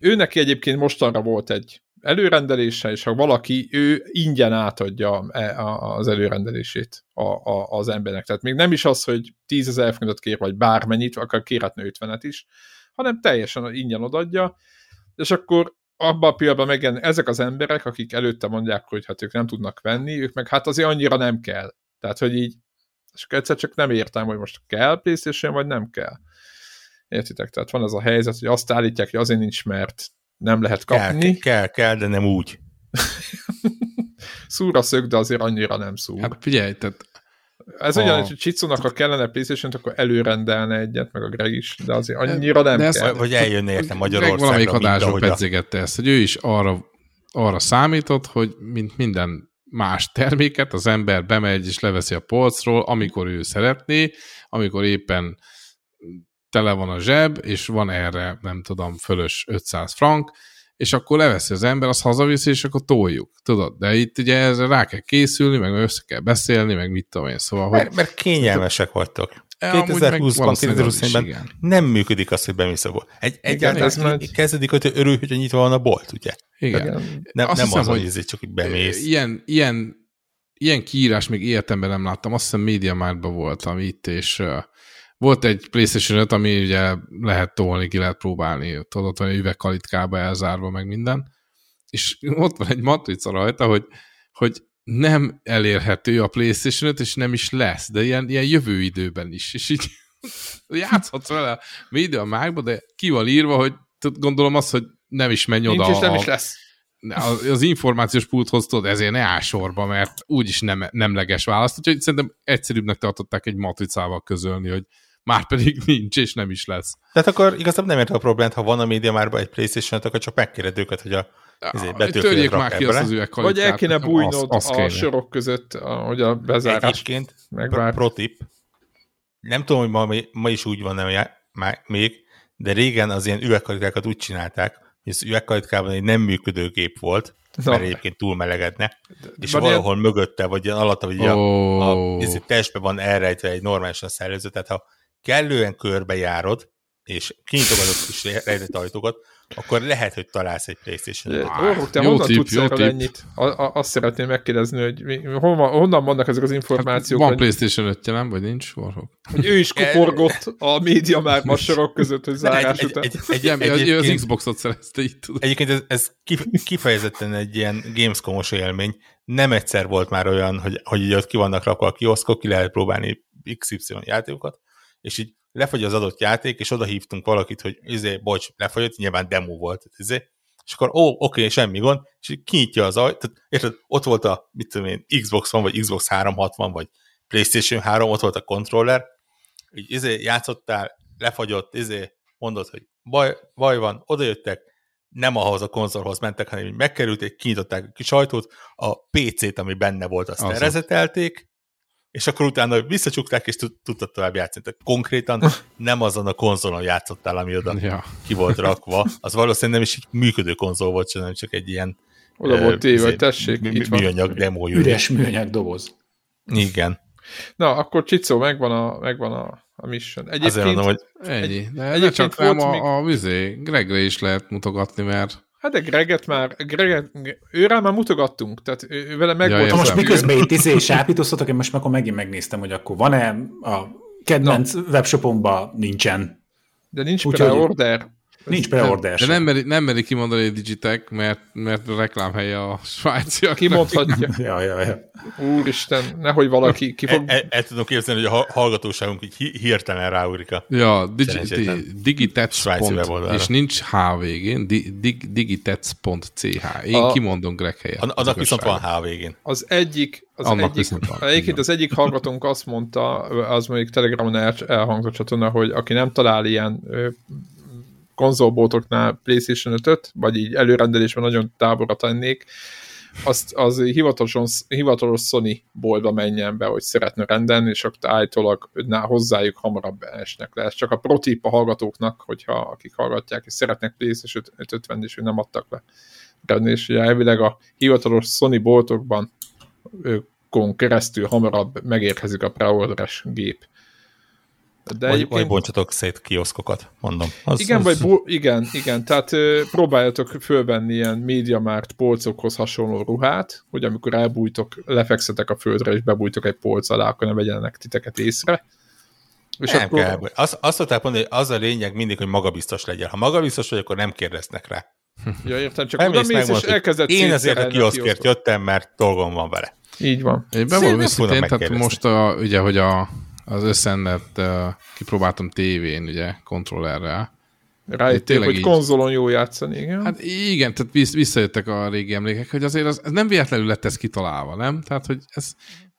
ő neki egyébként mostanra volt egy előrendelése, és ha valaki, ő ingyen átadja az előrendelését a, a, az embernek. Tehát még nem is az, hogy tízezer forintot kér, vagy bármennyit, akár kérhetne ötvenet is, hanem teljesen ingyen odadja, és akkor abban a pillanatban megjelen, ezek az emberek, akik előtte mondják, hogy hát ők nem tudnak venni, ők meg hát azért annyira nem kell. Tehát, hogy így, és egyszer csak nem értem, hogy most kell PlayStation, vagy nem kell. Értitek? Tehát van ez a helyzet, hogy azt állítják, hogy azért nincs, mert nem lehet kapni. Kell, kell, kell, de nem úgy. Szúr a szög, de azért annyira nem szúr. Hát figyelj, tehát... Ez a... ugyanúgy, hogy Csicónak, ha kellene PlayStation-t, akkor előrendelne egyet, meg a Greg is, de azért annyira de, nem de kell. Vagy eljönne érte Magyarországra. Greg valamelyik adásról pedzégette ezt, hogy ő is arra, arra számított, hogy mint minden más terméket, az ember bemegy és leveszi a polcról, amikor ő szeretné, amikor éppen tele van a zseb, és van erre, nem tudom, fölös ötszáz frank, és akkor leveszi az ember, azt hazaviszi, és akkor toljuk, tudod? De itt ugye ezzel rá kell készülni, meg össze kell beszélni, meg mit tudom én, szóval... Hogy... Mert, mert kényelmesek vagytok. kétezerhúszban, kétezerhuszonban nem működik az, hogy beműszakol. Egy, egyáltalán kezdődik, hogy örül, hogy nyitva van a bolt, ugye? Igen. Nem, nem az, hogy ezért csak így bemész. Ilyen, ilyen, ilyen kiírás még életemben nem láttam, azt hiszem MediaMarktban voltam itt, és... Volt egy PlayStation öt, ami ugye lehet tolni, ki lehet próbálni, tudod, ott van egy üvegkalitkába elzárva, meg minden, és ott van egy matrica rajta, hogy, hogy nem elérhető a PlayStation öt, és nem is lesz, de ilyen, ilyen jövő időben is, és így játszhatsz vele ide a mágba, de ki van írva, hogy gondolom az, hogy nem is menj oda. Nincs, és nem is lesz. Az információs pulthoz, tudod, ezért ne áll sorba, mert úgyis nem, nemleges választ, úgyhogy szerintem egyszerűbbnek tartották egy matricával közölni, hogy már pedig nincs, és nem is lesz. Tehát akkor igazából nem értek a problémát, ha van a MediaMarktban egy PlayStation, akkor csak megkéred őket, hogy a betűfélet rak ebben. Vagy el kéne bújnod az, az a kéne. Sorok között, hogy a bezárás megvárt. Protip. Nem tudom, hogy ma, ma is úgy van, nem még, de régen az ilyen üvegkalitákat úgy csinálták, hogy az üvegkalitkában egy nem működő gép volt, no. Mert egyébként túl melegedne, és van valahol ilyen... mögötte, vagy alatta, vagy oh. a testben van elrejtve egy normálisan szervező, tehát ha kellően körbejárod, és kinyitogatod kis rejtett ajtókat, akkor lehet, hogy találsz egy PlayStation-t. Ó, te honnan típ, tudsz erről ennyit? A, a, azt szeretném megkérdezni, hogy mi, honnan, honnan vannak ezek az információk? Hát van hogy... PlayStation ötje, nem? Vagy nincs? Orhok. Hogy ő is kuporgott a média már a sorok között, hogy zárás egy, után. Egy, egy, egy, egy, egy, az Xboxot szerezte, így tudom. Egyébként ez, ez kifejezetten egy ilyen Gamescom-os élmény. Nem egyszer volt már olyan, hogy, hogy ott ki vannak rakva a kioszkok, ki lehet próbálni iksz ipszilon játékokat, és így lefogy az adott játék, és oda hívtunk valakit, hogy izé, bocs, lefogyott, nyilván demo volt, izé. És akkor, ó, oké, semmi gond, és kinyitja az ajtót, érted, ott volt a, mit tudom én, Xbox One, vagy Xbox háromszázhatvan, vagy PlayStation három, ott volt a controller, így izé, játszottál, lefagyott, izé, mondod, hogy baj, baj van, odajöttek, nem ahhoz a konzolhoz mentek, hanem megkerülték, kinyitották a kis ajtót, a pé cét, ami benne volt, azt lerezetelték, és akkor utána visszacsukták, és tudtad tovább játszani. Tehát konkrétan nem azon a konzolon játszottál, ami oda ja. ki volt rakva. Az valószínűleg nem is egy működő konzol volt, hanem csak egy ilyen oda volt téve, hogy tessék, itt van. Műanyag demó. Üres műanyag doboz. Igen. Na, akkor Csicó, megvan a, megvan a, a mission. Egyébként... Azért mondom, hogy... Ennyi. De egyébként csak nem a, még... a vizé. Gregre is lehet mutogatni, mert... Hát de Greget már, Greget, őrá már mutogattunk, tehát ő, vele meg ja, volt. Most miközben itt izé sápítoztatok, én most akkor megint megnéztem, hogy akkor van-e a kedvenc no. webshopomban nincsen. De nincs pre-order. Nincs pre-order. De, de nem, meri, nem meri kimondani a Digitech, mert, mert a reklámhelye a svájciak. Kimondhatja. ja, ja, ja. Úristen, nehogy valaki ki fog... El, el tudom képzelni, hogy a hallgatóságunk így hirtelen ráugrik a... Ja, digitech. És nincs H végén, digitech pont c h. Én kimondom Greg helyet. Annak viszont van H végén. Az egyik... Az egyik, egyébként az egyik hallgatónk azt mondta, az mondjuk Telegramon elhangzott csatorna, hogy aki nem talál ilyen... konzolboltoknál PlayStation ötöt, vagy így előrendelésben nagyon távolra tennék, azt az hivatalos Sony boltba menjen be, hogy szeretne rendelni, és akkor állítólag hozzájuk hamarabb esnek le. Ez csak a protip a hallgatóknak, hogyha akik hallgatják, és szeretnek PlayStation ötöt venni, és nem adtak le. De, és ugye elvileg a hivatalos Sony boltokban őkon keresztül hamarabb megérkezik a preorderes gép. De vagy, vagy bontsatok szét kioszkokat, mondom. Az, igen, az... Vagy bo- igen, igen, tehát ö, próbáljatok fölvenni ilyen MediaMarkt polcokhoz hasonló ruhát, hogy amikor elbújtok, lefekszetek a földre, és bebújtok egy polc alá, akkor ne vegyenek titeket észre. És nem akkor... kell. Azt, azt szokták mondani, hogy az a lényeg mindig, hogy magabiztos legyen. Ha magabiztos vagy, akkor nem kérdeznek rá. Ja, értem, csak oda mész, és elkezdett én azért a kioszkért jöttem, mert dolgom van vele. Így van. Én bevallom őszintén, tehát most a, ugye, hogy a az összennet uh, kipróbáltam tévén, ugye, kontrollerrel. Rájöttél, hogy így... konzolon jó játszani, igen? Hát igen, tehát vissz, visszajöttek a régi emlékek, hogy azért az, ez nem véletlenül lett ez kitalálva, nem? Tehát, hogy ez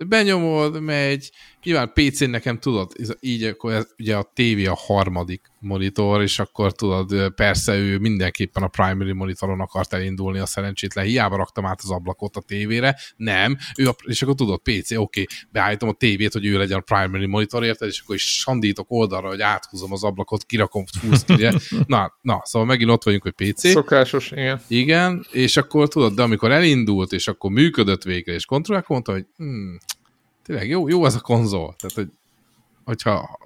benyomod, megy, nyilván pé cén nekem tudod, így akkor ez, ugye a tévé a harmadik monitor, és akkor tudod, persze ő mindenképpen a primary monitoron akart elindulni a szerencsétlen, hiába raktam át az ablakot a tévére, nem, ő a, és akkor tudod, pé cé, oké, okay, beállítom a tévét, hogy ő legyen a primary monitor, érted, és akkor is sandítok oldalra, hogy áthúzom az ablakot, kirakom, fúzt, ugye, na, na, szóval megint ott vagyunk, hogy pé cé. Szokásos, igen. Igen, és akkor tudod, de amikor elindult, és akkor működött végre, és kontroll, akkor mondta, hogy hmm, tényleg jó, jó az a konzol, tehát, hogy, hogyha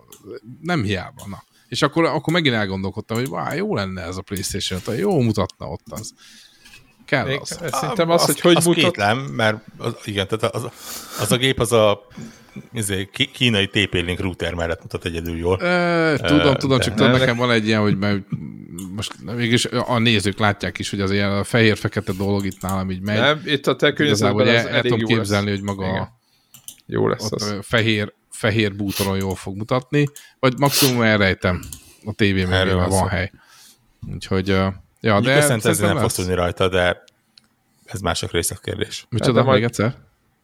nem hiába, na. És akkor, akkor megint elgondolkodtam, hogy vá, jó lenne ez a PlayStation, jó mutatna ott az. Kell még az. Szerintem az, az, hogy hogy az mutat... kétlem, mert az, igen, tehát az, az a gép az a azért, kínai té pé-link router mellett mutat egyedül jól. E, tudom, e, tudom, csak tudom, nekem van egy ilyen, hogy mert most mégis a nézők látják is, hogy az ilyen a fehér-fekete dolog itt nálam így megy. Nem, itt a te könyvben el, el tudom képzelni, lesz. Hogy maga a, jó lesz az. Fehér fehér bútoron jól fog mutatni, vagy maximum elrejtem a tévé mögé, van szó. Hely. Úgyhogy, ja, Nyilván de... Összentezni nem lesz. Fogsz tudni rajta, de ez mások részek kérdés. Micsoda, még egyszer?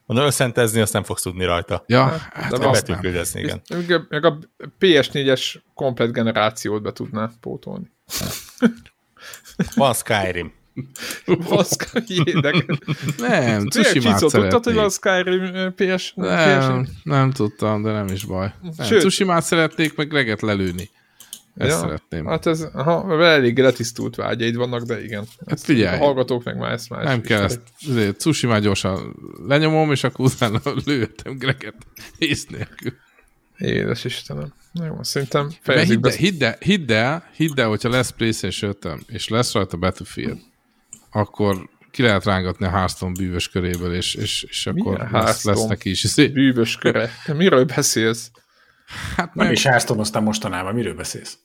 Mondom, összentezni azt nem fogsz tudni rajta. Ja, hát, hát de azt nem. Küldezni, igen. Meg a pé es négyes komplet generációt be tudná pótolni. Van Skyrim. Van Skyrim. Nem, Tsushima-t szeretnék. Tudtad, hogy van Skyrim pé es? Nem, nem tudtam, de nem is baj. Tsushima-t szeretnék, meg reget lelőni. Ezt ja, szeretném. Hát ez, ha elég letisztult vágyaid vannak, de igen. Hát figyelj. A hallgatók meg már ezt már nem kell ezt. Tsushima gyorsan lenyomom, és akkor utána lőttem Greget ész nélkül. Édes Istenem. Jó, szerintem fejezzük be. Hidd el, hidd el, hidd el, hogyha lesz PlayStation ötöm, és lesz rajta Battlefield, akkor ki lehet rángatni a Hearthstone bűvös köréből, és, és, és akkor lesz, lesz neki is. Bűvös köre? Te miről beszélsz? Hát nem is Hearthstone-oztam mostanában, miről beszélsz?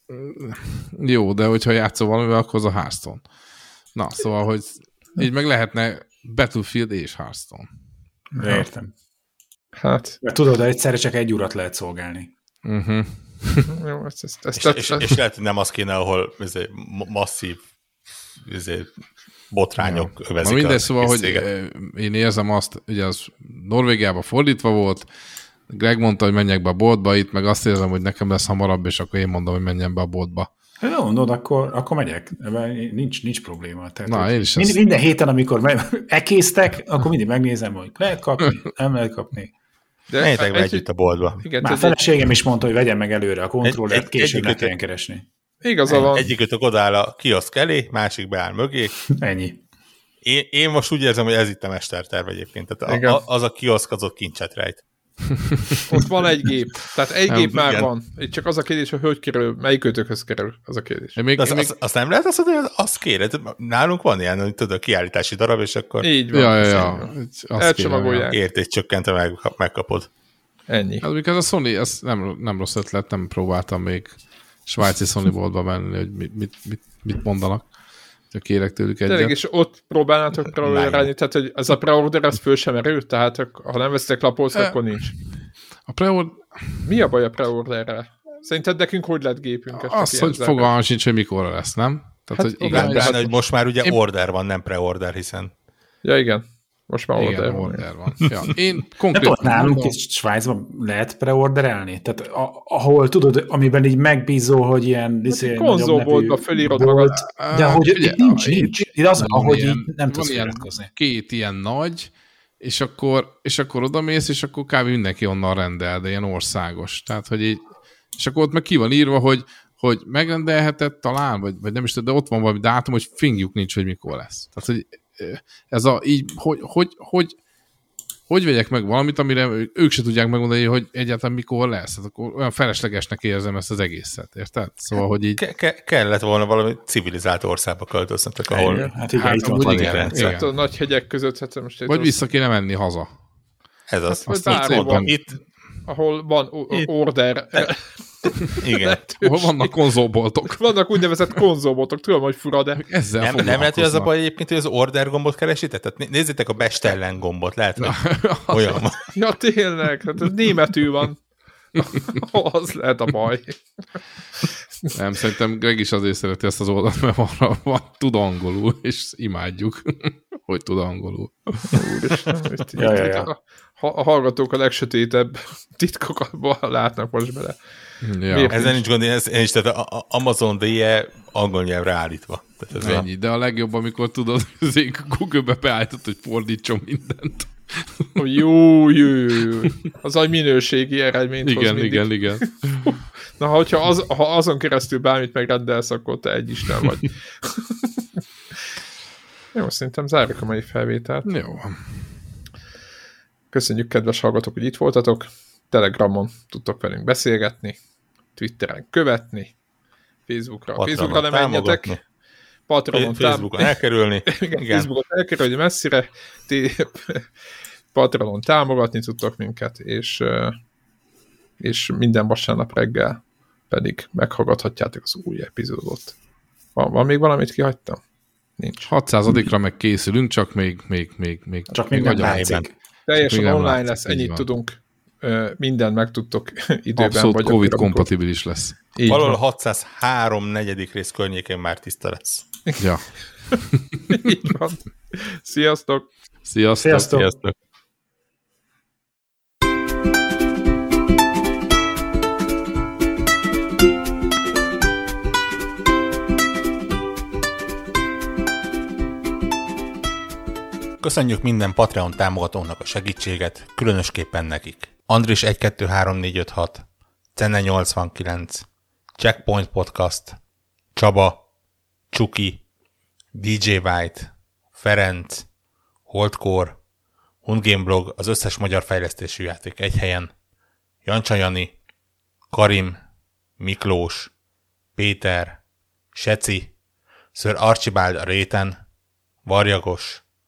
Jó, de hogyha játszol valamivel, akkor az a Hearthstone. Na, szóval, hogy így meg lehetne Battlefield és Hearthstone. Értem. Hát. De tudod, de egyszerre csak egy urat lehet szolgálni. Uh-huh. Jó, ezt, ezt, ezt, és, ezt, és, ezt. És lehet, hogy nem az kéne, ahol ezért, masszív ezért, botrányok ja. övezik. Na mindegy, szóval, hogy én érzem azt, ugye az Norvégiában fordítva volt, Greg mondta, hogy menjek be a boltba itt, meg azt érzem, hogy nekem lesz hamarabb, és akkor én mondom, hogy menjen be a boltba. Ha jól mondod, akkor, akkor megyek. Nincs, nincs probléma. Tehát na, én is mind, minden héten, amikor me- ekésztek, akkor mindig megnézem, hogy lehet kapni, nem lehet kapni. Menjetek be egy, együtt a boltba. Igen, már a feleségem egy... is mondta, hogy vegyem meg előre a kontrollert, később ne kelljen keresni. Igaza van. Egyikőtök odáll a kioszk elé, másik beáll mögé. Ennyi. Én, én most úgy érzem, hogy ez itt a mesterterv egyébként. Tehát a, az a kioszk, az ott kincset rejt. Ott van egy gép. Tehát egy nem, gép már igen. Van. Itt csak az a kérdés, hogy hogy kerül, melyik ötökhöz kerül, az a kérdés. Még, az, még... az, azt nem lehet azt mondani, hogy azt kéred. Nálunk van ilyen, hogy tudod, a kiállítási darab, és akkor... Így van. Ja, ja, ja. Elcsomagolják. Érték csökkentve meg, megkapod. Ennyi. Hát, mikor ez a Sony, ez nem, nem rossz ötlet, nem próbáltam még svájci Sony boltba menni, hogy mit, mit, mit, mit mondanak. Kérek tőlük egyet. Tényleg, és ott próbálnátok preorderálni, tehát hogy ez a preorder, ez föl sem erő, tehát ha nem vesztek lapolsz, e... akkor nincs. A preorder... Mi a baj a preorderrel? Szerinted nekünk hogy lett gépünk? Azt, hogy fogalmam sincs, hogy mikorra lesz, nem? Tehát, hát, hogy igen, igen, de hát, most már ugye én... order van, nem preorder, hiszen... Ja, igen. Most már order, igen, order van. Ja. Én konkrétan ott nálunk mondom, és Svájcban lehet preorderelni? Tehát a, ahol tudod, amiben így megbízol, hogy ilyen... Hát konzol volt a fölírod magad. De hogy ugye, itt nincs, nincs. Itt az, ahogy ilyen, így nem tudsz feliratkozni. Két ilyen nagy, és akkor, és akkor odamész, és akkor kb. Mindenki onnan rendel, de ilyen országos. Tehát, hogy így, és akkor ott meg ki van írva, hogy, hogy megrendelheted talán, vagy, vagy nem is tudom, de ott van valami dátum, hogy fingjuk nincs, hogy mikor lesz. Tehát, hogy ez a, így, hogy, hogy, hogy, hogy vegyek meg valamit, amire ők se tudják megmondani, hogy egyáltalán mikor lesz. Hát akkor olyan feleslegesnek érzem ezt az egészet, érted? Szóval, hogy így... Ke- ke- kellett volna valami civilizált országba költöztetek, ahol... Igen. Hát, hát így van, igen, igen. A nagy hegyek között... Hát most vagy rossz... vissza kéne menni haza. Ez az. Hát, azt mondtam, itt... Ahol van o- order... Igen. Hol vannak konzolboltok. Vannak úgynevezett konzolboltok, tudom, hogy fura, de ezzel nem, nem lehet, hogy az a baj egyébként, hogy az order gombot keresített? Tehát nézzétek a bestellen gombot, lehet, hogy olyan van. Ja, tényleg, hát ez németül van. Az lehet a baj. Nem, szerintem Greg is azért szereti ezt az oldalt, mert arra van, tud angolul, és imádjuk, hogy tud angolul. Úristen, ja, ja, ja. A hallgatók a legsötétebb titkokatban látnak most bele. Ja. Ezen nincs gond, én, ez, én is, tehát a, a Amazon dé e angol nyelvre állítva. Tehát ez ennyi, a... de a legjobb, amikor tudod, hogy Google-be beállított, hogy fordítson mindent. Oh, jó, jó, jó. Az a minőségi eredményt igen, hoz mindig. Igen, igen, igen. Na, hogyha az, ha azon keresztül bármit megrendelsz, akkor te egy isten vagy. Jó, szerintem zárjuk a mai felvételt. Jó. Köszönjük, kedves hallgatók, hogy itt voltatok. Telegramon tudtok velünk beszélgetni, Twitteren követni, Facebookra, Patronon Facebookra nem menjetek. Patronon Facebookon tám... elkerülni. Igen, igen. Facebookot elkerülni messzire. Patronon támogatni tudtok minket, és, és minden vasárnap reggel pedig meghallgathatjátok az új epizódot. Van, van még valamit kihagytam? Nincs. hatszázadikra megkészülünk, csak még még, még, még csak még nagyon látszik. Teljesen online látszik, lesz, ennyit van. Tudunk. Mindent megtudtok időben. Abszolút vagy COVID-kompatibilis lesz. Valahol hatszázhárom negyedik rész környékén már tiszta lesz. Ja. Így van. Sziasztok! Sziasztok! Sziasztok! Sziasztok. Köszönjük minden Patreon támogatónak a segítséget, különösképpen nekik. Andris egy kettő három négy öt hat, Cenne nyolcvankilenc, Checkpoint Podcast, Csaba, Csuki, dé jé White, Ferenc, Holdcore, Ungameblog, az összes magyar fejlesztésű játék egy helyen, Jancsa Jani, Karim, Miklós, Péter, Seci, Sir Archibald a réten, Varjagos,